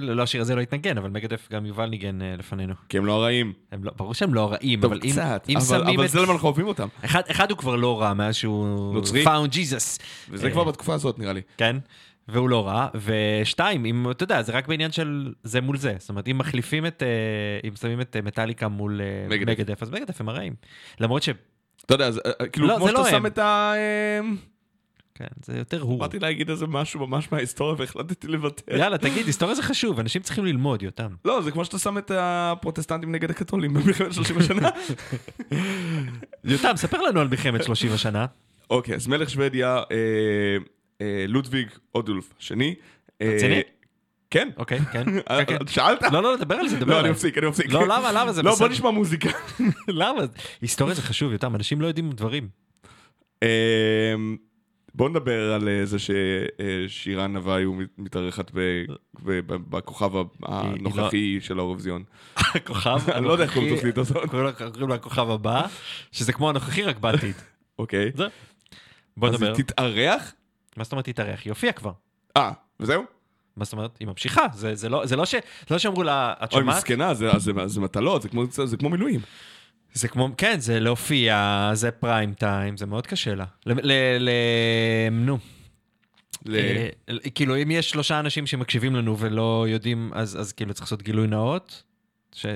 לא השיר הזה לא התנגן, אבל Megadeth גם יובל ניגן לפנינו. כי הם לא הרעים. ברור שהם לא הרעים, אבל אם שמים את... אבל זה למה אנחנו אוהבים אותם. אחד הוא כבר לא רע, מאז שהוא... found Jesus. וזה כבר בתקופה הזאת נראה לי. כן. והוא לא רע, ושתיים, אם, אתה יודע, זה רק בעניין של זה מול זה. זאת אומרת, אם מחליפים את, אם שמים את מטאליקה מול Megadeth, אז Megadeth הם הרעים. למרות ש... אתה יודע, כאילו, כמו שאתה שם את ה... כן, זה יותר הוא. אמרתי להגיד איזה משהו ממש מההיסטוריה, והחלטתי לוותר. יאללה, תגיד, היסטוריה זה חשוב, אנשים צריכים ללמוד, יותם. לא, זה כמו שאתה שם את הפרוטסטנטים נגד הקתולים במלחמת שלושים השנה. יותם, ספר לנו על מלחמת שלושים השנה. אוקיי, אז מלך שוודיה... לודוויג אודולף השני. רציני? כן. אוקיי, כן. שאלת? לא, לא, נדבר על זה. לא, אני מפסיק, אני מפסיק. לא, למה, למה זה? לא, בוא נשמע מוזיקה. למה? היסטוריה זה חשוב, יותם, אנשים לא יודעים דברים. בוא נדבר על זה ששירן נווה היו מתארחת בכוכב הנוכחי של האירוויזיון. הכוכב? אני לא יודע איך קוראים לתוכנית הזאת. קוראים לה כוכב הבא, שזה כמו הנוכחי רק בעתיד. אוקיי. זה. בוא נדבר. אז היא תתארח? מה זאת אומרת תתארח? היא הופיעה כבר. אה, וזהו? מה זאת אומרת? היא ממשיכה. זה לא שאמרו לה, את שומעת? אוי, מסכנה, זה מטלות, זה כמו מילואים. זה כמו, כן, זה להופיע, זה פריים טיים, זה מאוד קשה לה. נו. כאילו, אם יש שלושה אנשים שמקשיבים לנו ולא יודעים, אז כאילו צריך לעשות גילוי נאות.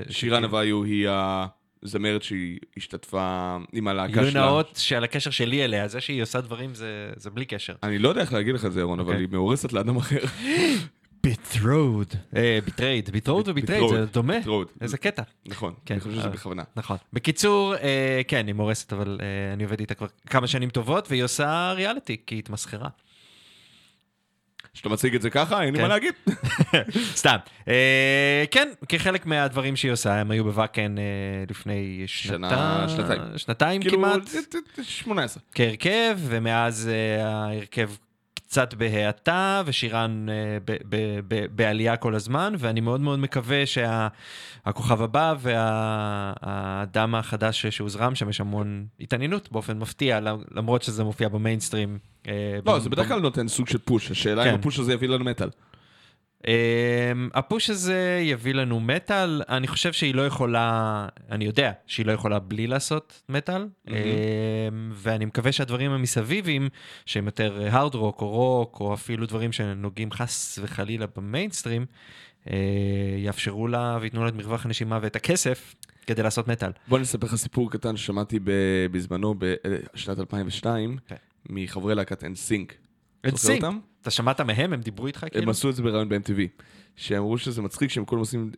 שירן הוויו היא ה... זמרת שהיא השתתפה עם הלהקה שלה. גילוי נאות שעל הקשר שלי אליה, זה שהיא עושה דברים זה בלי קשר. אני לא יודע איך להגיד לך את זה, אירון, אבל היא מאורסת לאדם אחר. ביטרוד. ביטרייד. ביטרוד וביטרייד, זה דומה. איזה קטע. נכון, אני חושב שזה בכוונה. נכון. בקיצור, כן, היא מאורסת, אבל אני עובד איתה כבר כמה שנים טובות, והיא עושה ריאליטי, כי היא התמסחרה. שאתה מציג את זה ככה, אין לי מה להגיד. סתם. כן, כחלק מהדברים שהיא עושה, הם היו בוואקן לפני שנתיים. שנתיים כמעט. שמונה עשרה. כהרכב, ומאז ההרכב קצת בהאטה, ושירן בעלייה כל הזמן, ואני מאוד מאוד מקווה שהכוכב הבא והאדם החדש שהוזרם, שם יש המון התעניינות באופן מפתיע, למרות שזה מופיע במיינסטרים. לא, זה בדרך כלל נותן סוג של פוש. השאלה אם הפוש הזה יביא לנו מטל. הפוש הזה יביא לנו מטל. אני חושב שהיא לא יכולה, אני יודע שהיא לא יכולה בלי לעשות מטל, ואני מקווה שהדברים המסביבים, שהם יותר הארד רוק או רוק, או אפילו דברים שנוגעים חס וחלילה במיינסטרים, יאפשרו לה ויתנו לה את מרווח הנשימה ואת הכסף כדי לעשות מטל. בוא נספר לך סיפור קטן ששמעתי בזמנו בשנת אלפיים ושתיים. כן. מחברי להקת Insync. Insync? אתה שמעת מהם? הם דיברו איתך? הם עשו את זה ברעיון ב-אם טי וי. שאמרו שזה מצחיק שהם כולם עושים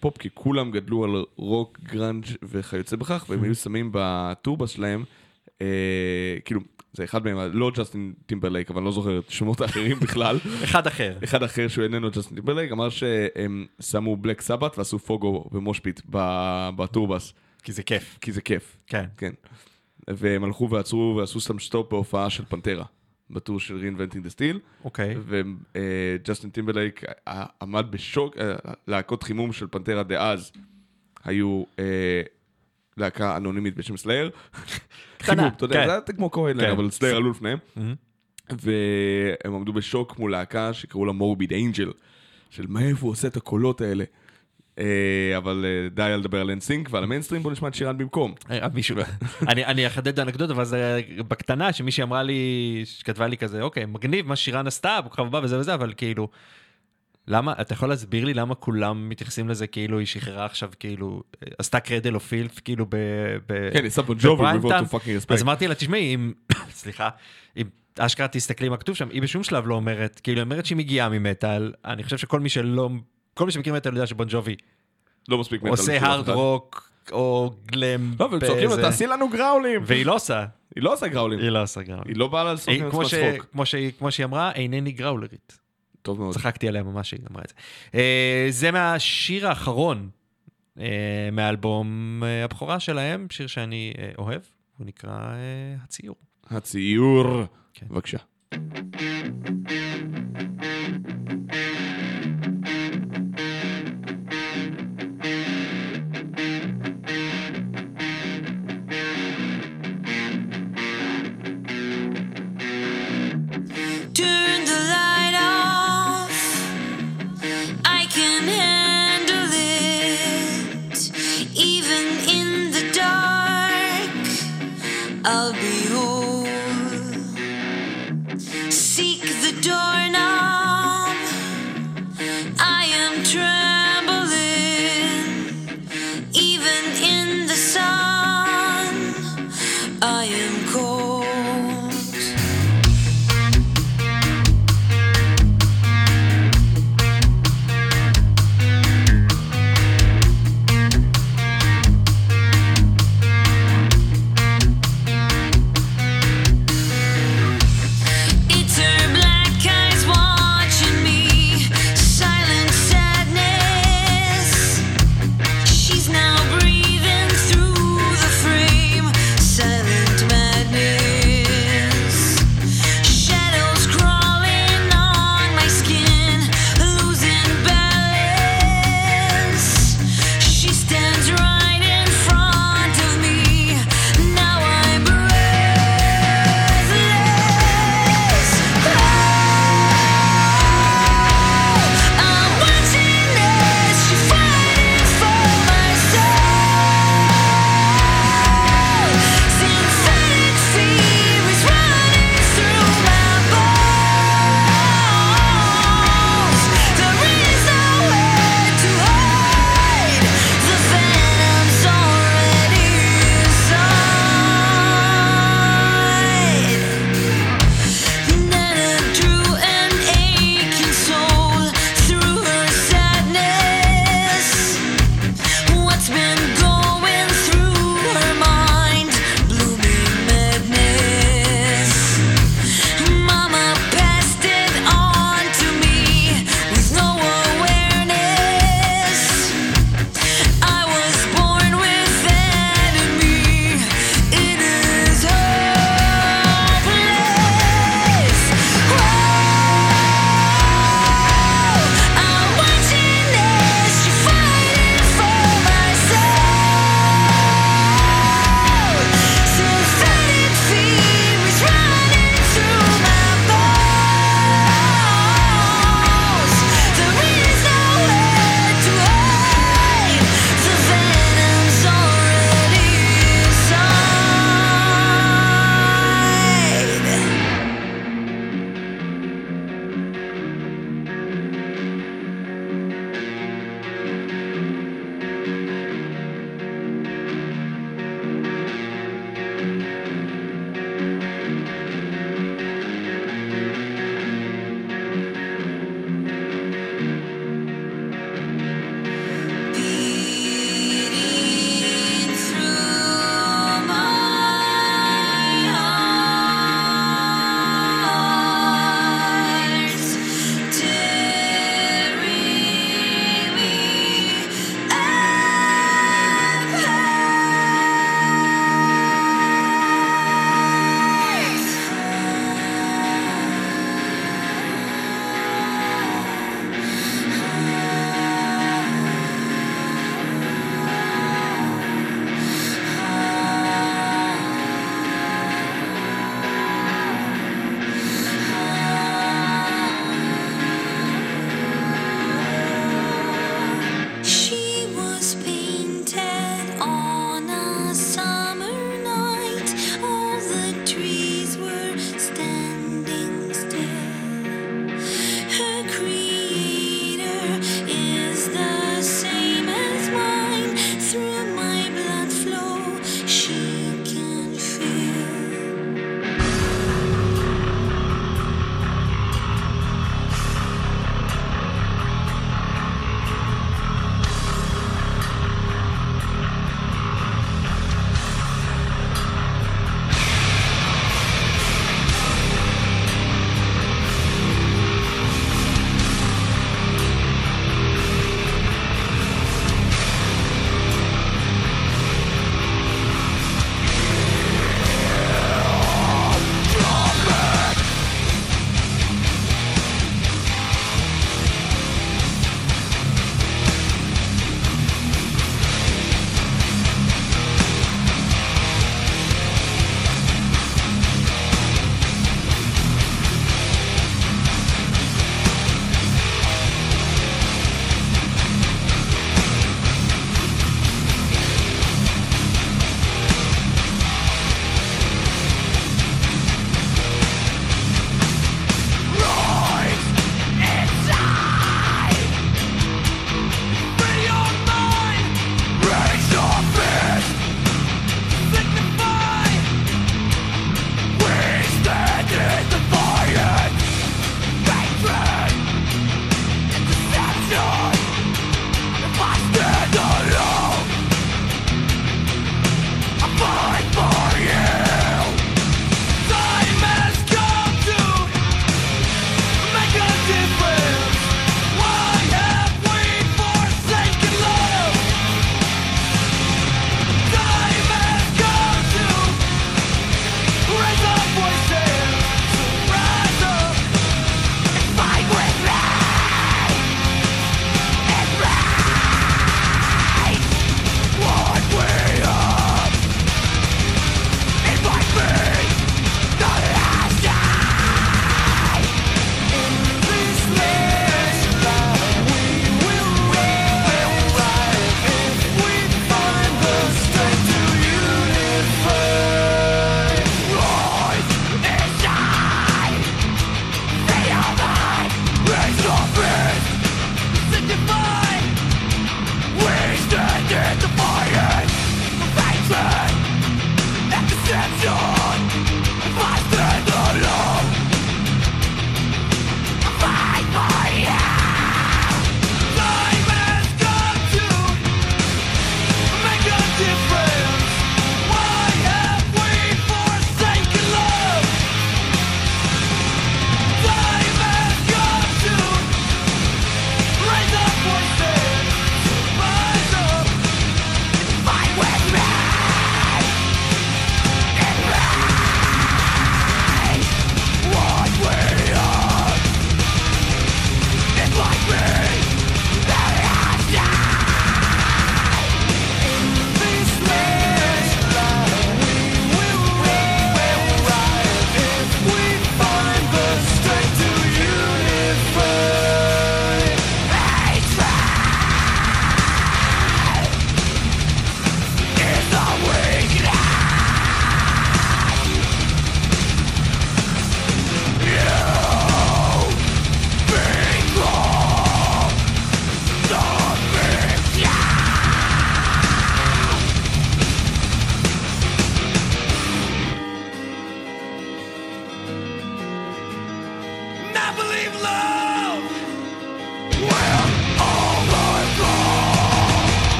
פופ, כי כולם גדלו על רוק, גרנג' וכיוצא בכך, והם היו שמים בטורבה שלהם, כאילו, זה אחד מהם, לא ג'סטין טימברלייק, אבל אני לא זוכר את שמות האחרים בכלל. אחד אחר. אחד אחר שהוא איננו ג'סטין טימברלייק, אמר שהם שמו בלק סבת ועשו פוגו ומושפיט בטורבס. כי זה כיף. כי זה כיף. כן. כן. והם הלכו ועצרו ועשו סתם סטופ בהופעה של פנטרה, בטור של Reinventing the Steel. אוקיי. וג'סטין טימברלייק עמד בשוק, להקות חימום של פנטרה דאז, היו להקה אנונימית בשם סלייר. קטנה. אתה יודע, זה היה כמו כהן, אבל סלייר עלו לפניהם. והם עמדו בשוק מול להקה שקראו לה Morbid Angel, של מאיפה הוא עושה את הקולות האלה. אבל די על לדבר על Insync ועל המיינסטרים, בוא נשמע את שירן במקום. אני אחדד אנקדוטה, אבל זה בקטנה שמישהי אמרה לי, שכתבה לי כזה, אוקיי, מגניב מה שירן עשתה, בוקחב הבא וזה וזה, אבל כאילו, למה, אתה יכול להסביר לי למה כולם מתייחסים לזה כאילו היא שחררה עכשיו, כאילו, עשתה קרדל או פילף, כאילו ב... כן, היא סבון ג'ובי, אז אמרתי לה, תשמעי, אם, סליחה, אם... אשכרה תסתכלי מה כתוב שם, היא בשום שלב לא אומרת, כאילו, אומרת שהיא מגיעה ממטל, אני חושב שכל מי שלא כל מי שמכיר מטל יודע שבון ג'ובי עושה הרד רוק או גלם. לא, והם צורקים לו, תעשי לנו גראולים. והיא לא עושה. היא לא עושה גראולים. היא לא עושה גראולים. היא לא באה לעשות לעצמה שחוק. כמו שהיא אמרה, אינני גראולרית. טוב מאוד. צחקתי עליה ממש, היא אמרה את זה. זה מהשיר האחרון מהאלבום הבכורה שלהם, שיר שאני אוהב, הוא נקרא הציור. הציור. בבקשה.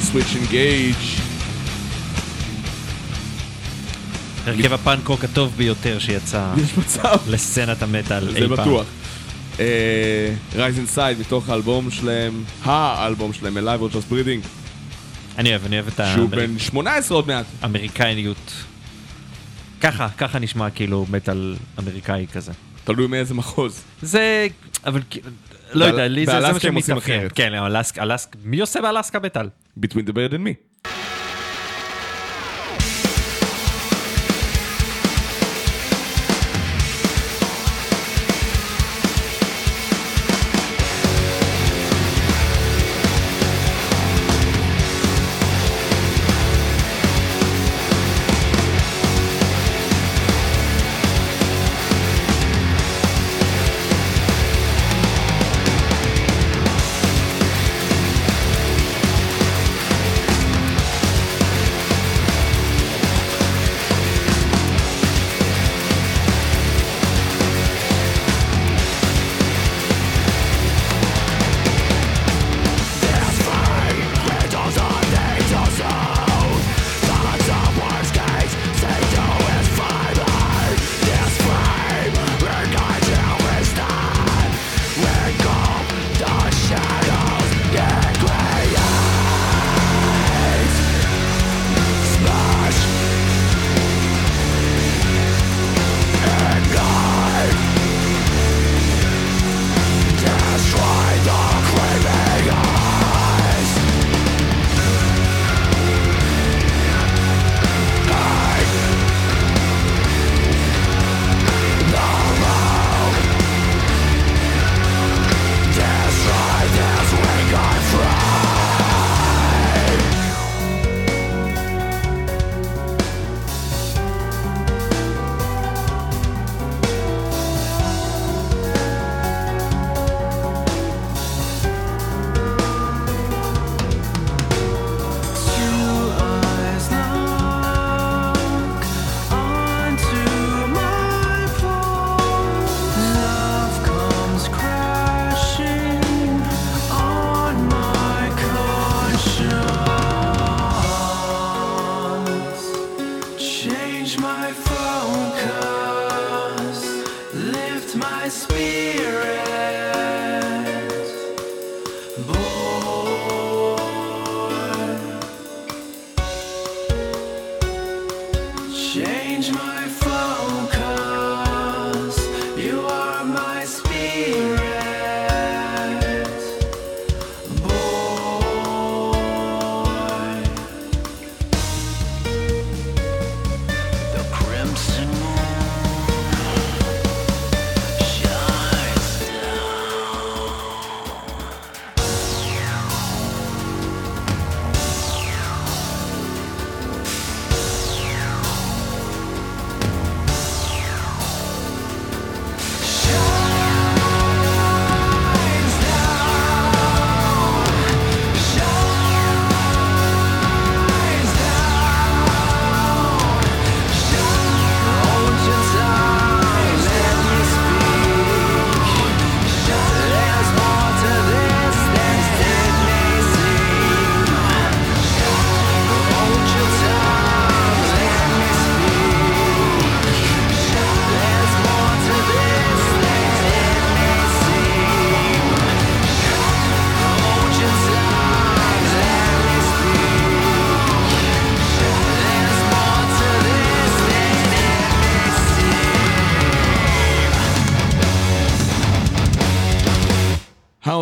סוויץ' אינגייג'. הרכב הפאנק-רוק הטוב ביותר שיצא לסצנת המטאל אי פעם. זה בטוח. רייז אינסייד מתוך האלבום שלהם, האלבום שלהם, Alive or Just Breathing. אני אוהב, אני אוהב את ה... שהוא בן שמונה עשרה עוד מעט. אמריקאיניות. ככה, ככה נשמע כאילו מטאל אמריקאי כזה. תלוי מאיזה מחוז. זה... אבל... לא יודע, לי זה מה שמתאפשר. כן, אלסקה, מי עושה באלסקה מטאל? Between the Buried and Me.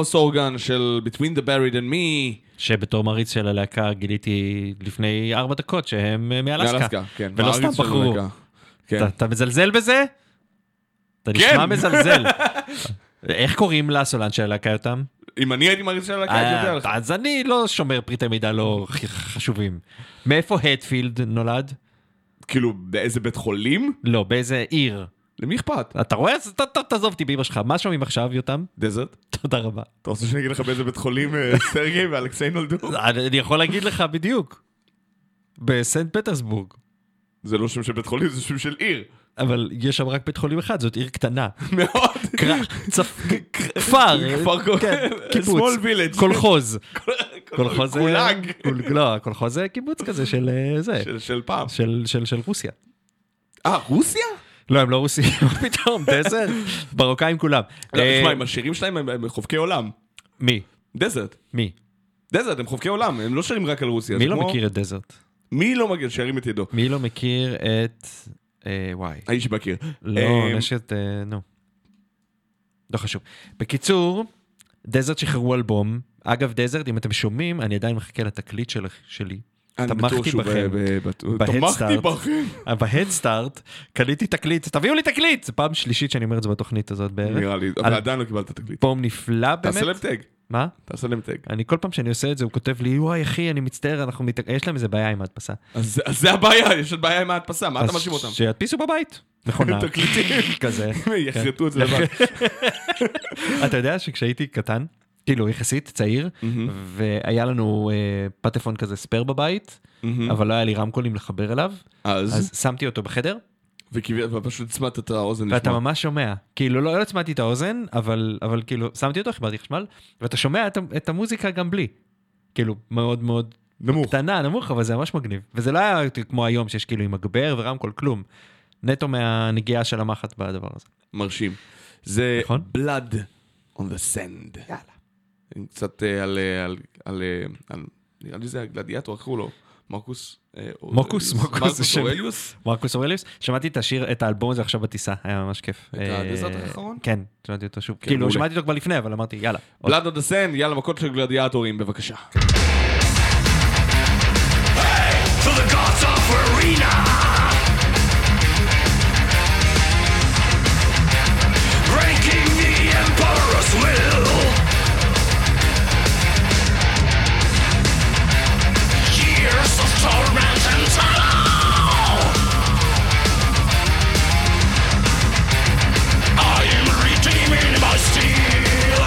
סורגן של Between the Buried and Me, שבתור מריץ של הלהקה גיליתי לפני ארבע דקות שהם מאלסקה, ולא סתם בחרו. אתה מזלזל בזה? אתה נשמע מזלזל. איך קוראים לסולן של הלהקה יותם? אם אני הייתי מריץ של הלהקה אז אני לא שומר פריטי מידע לא חשובים. מאיפה הטפילד נולד? כאילו באיזה בית חולים? לא, באיזה עיר. למי אכפת? אתה רואה? תעזוב אותי באמא שלך. מה שומעים עכשיו, יותם? דזרט. תודה רבה. אתה רוצה שאני אגיד לך באיזה בית חולים סרגי ואלכסיי נולדו? אני יכול להגיד לך בדיוק. בסנט פטרסבורג. זה לא שם של בית חולים, זה שם של עיר. אבל יש שם רק בית חולים אחד, זאת עיר קטנה. מאוד. כפר. כפר. קיפוץ. קולחוז. קולחוז, לא, קולחוז זה קיבוץ כזה של זה. של פעם. של רוסיה. אה, רוסיה? לא, הם לא רוסים, פתאום, דזרט, ברוקאים כולם. תשמע, עם השירים שלהם הם חובקי עולם. מי? דזרט. מי? דזרט, הם חובקי עולם, הם לא שרים רק על רוסיה. מי לא מכיר את דזרט? מי לא מכיר, שרים את ידו. מי לא מכיר את... וואי. האיש שבכיר. לא, נשת, נו. לא חשוב. בקיצור, דזרט שחררו אלבום. אגב, דזרט, אם אתם שומעים, אני עדיין מחכה לתקליט שלי. תמכתי בכם, תמכתי בכם בהדסטארט, קניתי תקליט, תביאו לי תקליט, זה פעם שלישית שאני אומר את זה בתוכנית הזאת בערך, נראה לי, אבל עדיין לא קיבלת תקליט, פום נפלא באמת, תעשה להם טג, מה? תעשה להם טג, אני כל פעם שאני עושה את זה, הוא כותב לי, וואי אחי, אני מצטער, יש להם איזה בעיה עם ההדפסה, אז זה הבעיה, יש עוד בעיה עם ההדפסה, מה אתה משאיר אותם? שידפיסו בבית, מכונה, תקליטים, כזה, יחרטו את זה לבד, אתה יודע שכשהייתי קטן כאילו יחסית צעיר, והיה לנו פטפון כזה ספר בבית, אבל לא היה לי רמקולים לחבר אליו, אז שמתי אותו בחדר, ופשוט צמדת את האוזן לשמוע. ואתה ממש שומע, כאילו לא צמדתי את האוזן, אבל כאילו שמתי אותו, חיברתי חשמל, ואתה שומע את המוזיקה גם בלי, כאילו מאוד מאוד קטנה, נמוך, אבל זה ממש מגניב, וזה לא היה כמו היום שיש כאילו עם מגבר ורמקול, כלום, נטו מהנגיעה של המחט בדבר הזה. מרשים. זה blood on the sand. יאללה. קצת על, על, על, על, נראה לי זה הגלדיאטור, קראו לו, מרקוס, מרקוס, מרקוס אורליוס. מרקוס אורליוס. שמעתי את השיר, את האלבום הזה עכשיו בטיסה, היה ממש כיף. את הדזרט האחרון? כן, שמעתי אותו שוב. כאילו, שמעתי אותו כבר לפני, אבל אמרתי, יאללה. בלאד און דה סנד, יאללה, מכות של גלדיאטורים, בבקשה. Hey, to the gods of arena. Breaking the emperor's will. Torment and sorrow. I am redeeming my steel.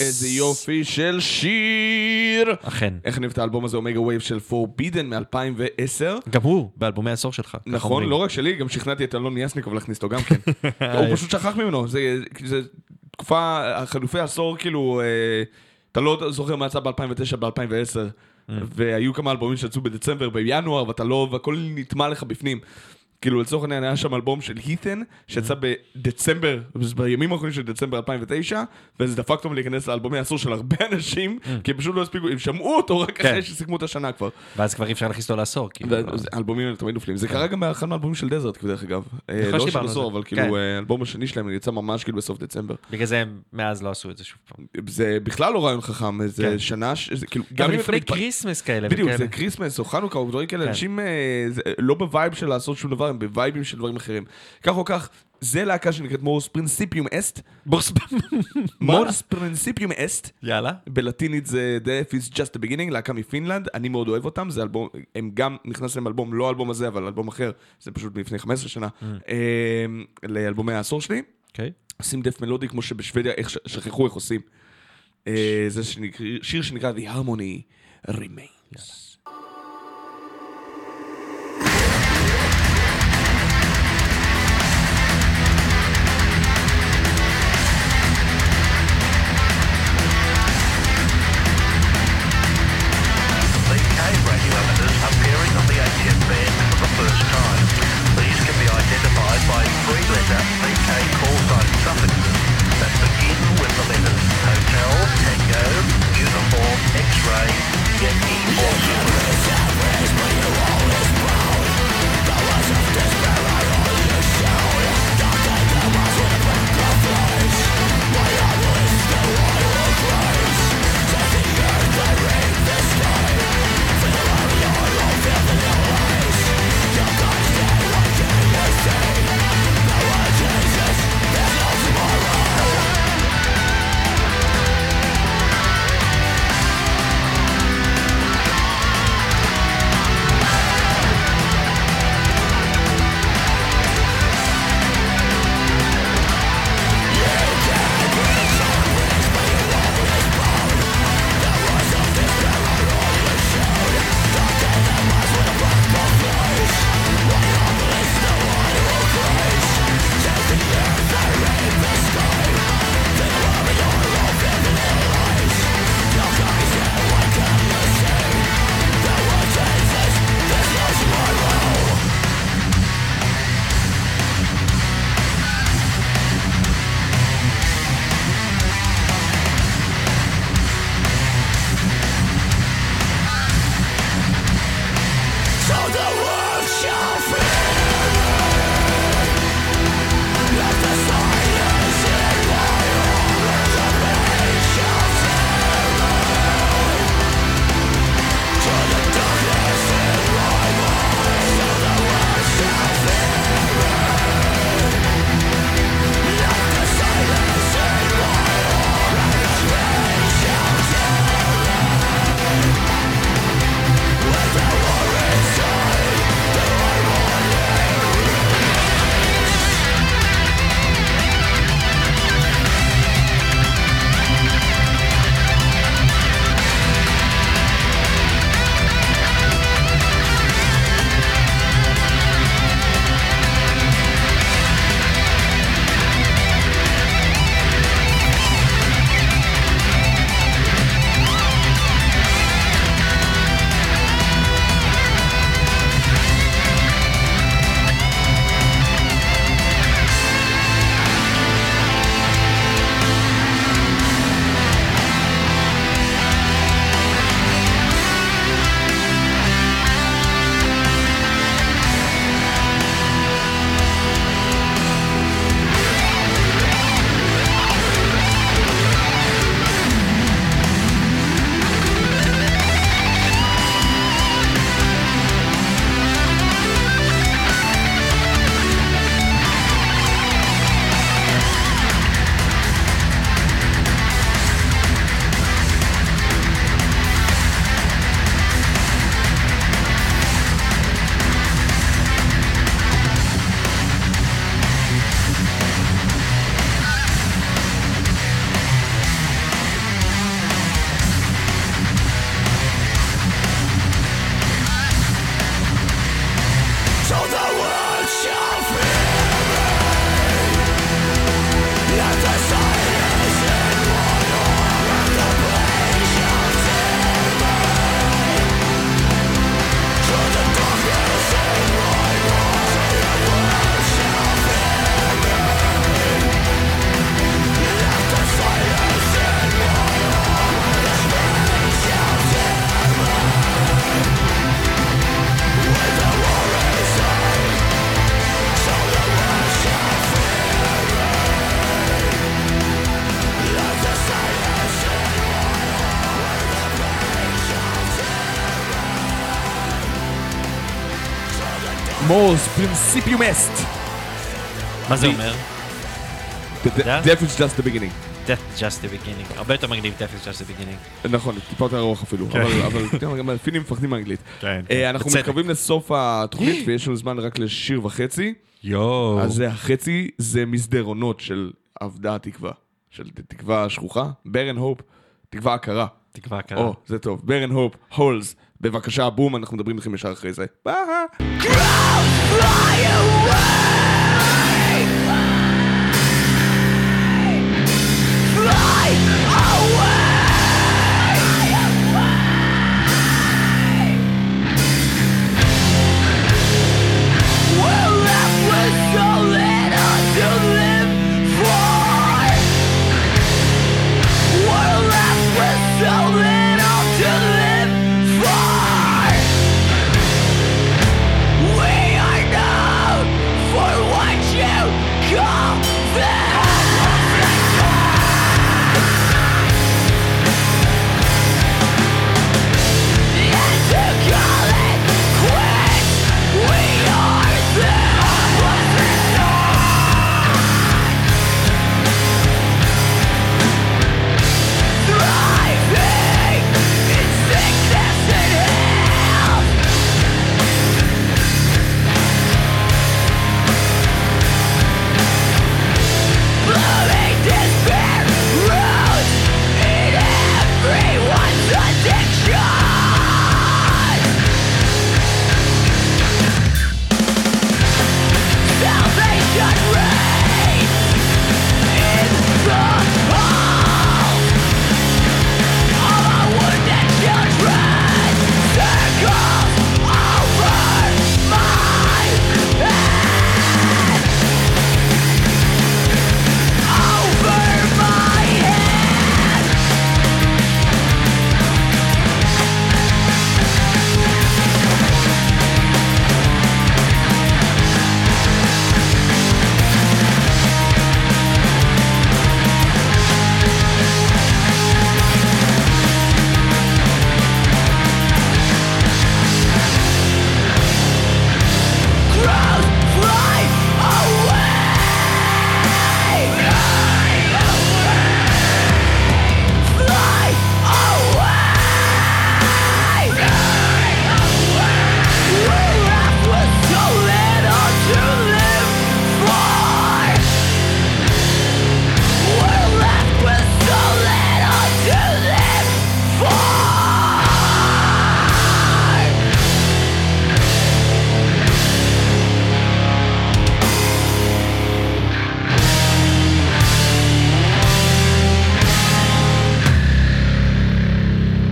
איזה יופי של שיר. אכן. איך נבטא האלבום הזה, אומגה וייב של Forbidden מ-אלפיים ועשר. גם הוא, באלבומי העשור שלך. נכון, לא רק שלי, גם שכנעתי את אלון יסניק, אבל להכניס אותו גם כן. הוא פשוט שכח ממנו. זה תקופה, חלופי העשור, כאילו, אתה לא זוכר מה יצא ב-אלפיים ותשע, ב-אלפיים ועשר, והיו כמה אלבומים שיצאו בדצמבר, בינואר, ואתה לא, והכל נטמע לך בפנים. כאילו לצורך העניין היה שם אלבום של הית'ן שיצא בדצמבר, בימים האחרונים של דצמבר אלפיים ותשע, וזה דפק טוב להיכנס לאלבומי העשור של הרבה אנשים, כי הם פשוט לא הספיקו, הם שמעו אותו רק אחרי שסיכמו את השנה כבר. ואז כבר אי אפשר להכניס אותו לעשור. אלבומים האלה תמיד נופלים. זה קרה גם באחד מהאלבומים של דזרט, כבדרך אגב. לא של עשור, אבל כאילו האלבום השני שלהם יצא ממש כאילו בסוף דצמבר. בגלל זה הם מאז לא עשו את זה שוב פעם. זה בכלל לא רעיון חכם, זה שנה, גם לפני קריסמס כאלה. בדיוק, זה קריסמס או חנוכה, או דברים כאלה, אנשים לא בווייב של לעשות שום דבר, הם בווייבים של דברים אחרים. כך או כך, זה להקה שנקראת מורס פרינסיפיום אסט. מורס פרינסיפיום אסט. יאללה. בלטינית זה Death is just the beginning, להקה מפינלנד. אני מאוד אוהב אותם, זה אלבום, הם גם נכנס להם אלבום, לא אלבום הזה, אבל אלבום אחר, זה פשוט מלפני חמש עשרה שנה, לאלבומי העשור שלי. עושים דף מלודי כמו שבשוודיה, שכחו איך עושים. זה שיר שנקרא The Harmony Remains. יאללה. מורס פרינסיפיום אסט. מה זה אומר? Death is just the beginning. Death is just the beginning. הרבה יותר מגניב, Death is just the beginning. נכון, טיפה יותר ארוך אפילו, אבל גם הפינים מפחדים מאנגלית. אנחנו מתקרבים לסוף התוכנית ויש לנו זמן רק לשיר וחצי. יואו. אז החצי זה מסדרונות של עבדה התקווה. של תקווה שכוחה, ברן הופ, תקווה הכרה. תקווה הכרה. או, זה טוב. ברן הופ, הולס. בבקשה, בום, אנחנו מדברים לכם ישר אחרי זה. ביי! Grow, fly away! Fly away! We're left with so little to live for. We're left with so little to live for. We are known for what you call them.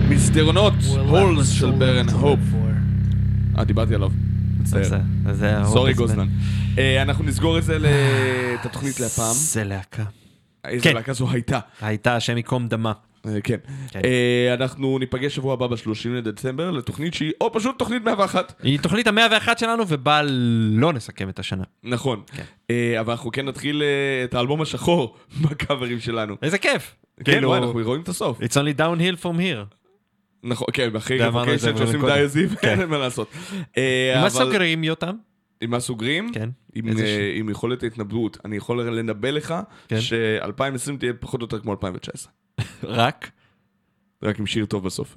מסדרונות, הולס של ברן הופ. אה, דיברתי עליו. מצטער. סורי גוזלן. אנחנו נסגור את זה, את התוכנית להפעם. זה להקה. איזה להקה זו הייתה. הייתה, השם יקום דמה. כן. אנחנו ניפגש שבוע הבא ב-שלושים לדצמבר לתוכנית שהיא, או פשוט תוכנית מאה ואחת. היא תוכנית המאה ואחת שלנו ובה לא נסכם את השנה. נכון. אבל אנחנו כן נתחיל את האלבום השחור בקאברים שלנו. איזה כיף. כן, אנחנו רואים את הסוף. It's only downhill from here. נכון, כן, אחרי רפוקיישן שעושים די עזיב, אין מה לעשות. מה סוגרים, יותם? מה סוגרים? כן. עם יכולת ההתנבלות. אני יכול לנבא לך ש-אלפיים ועשרים תהיה פחות או יותר כמו אלפיים ותשע עשרה. רק? רק עם שיר טוב בסוף.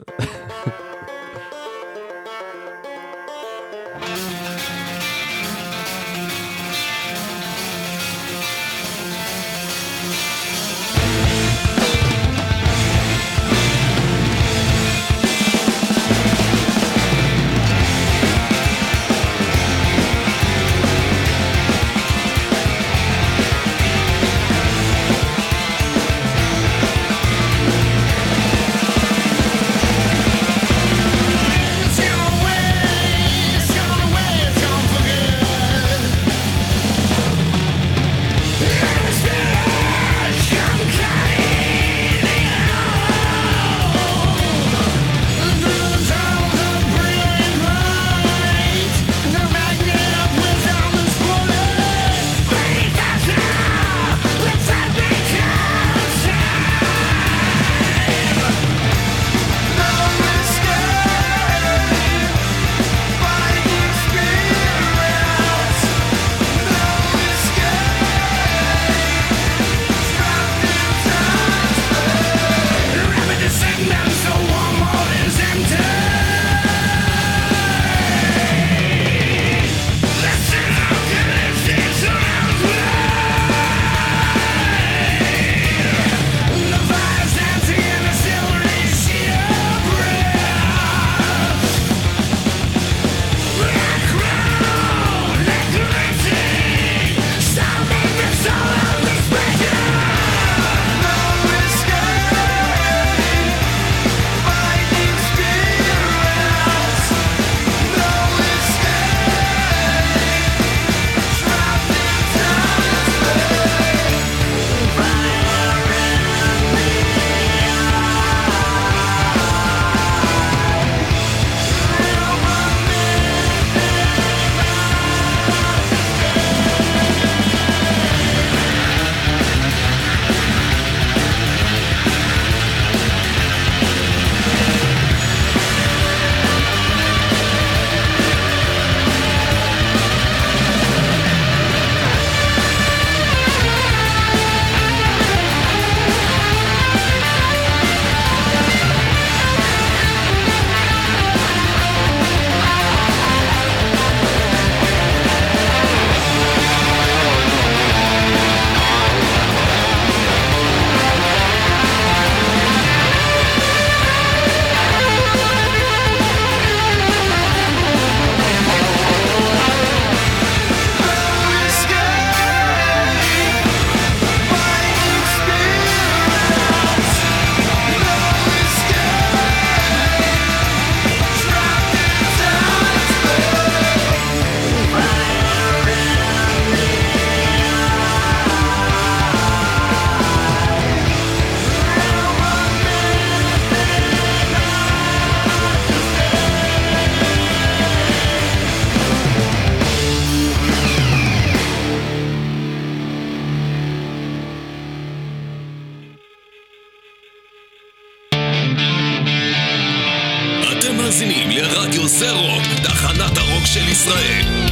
מאזינים לרדיו זה רוק, תחנת הרוק של ישראל.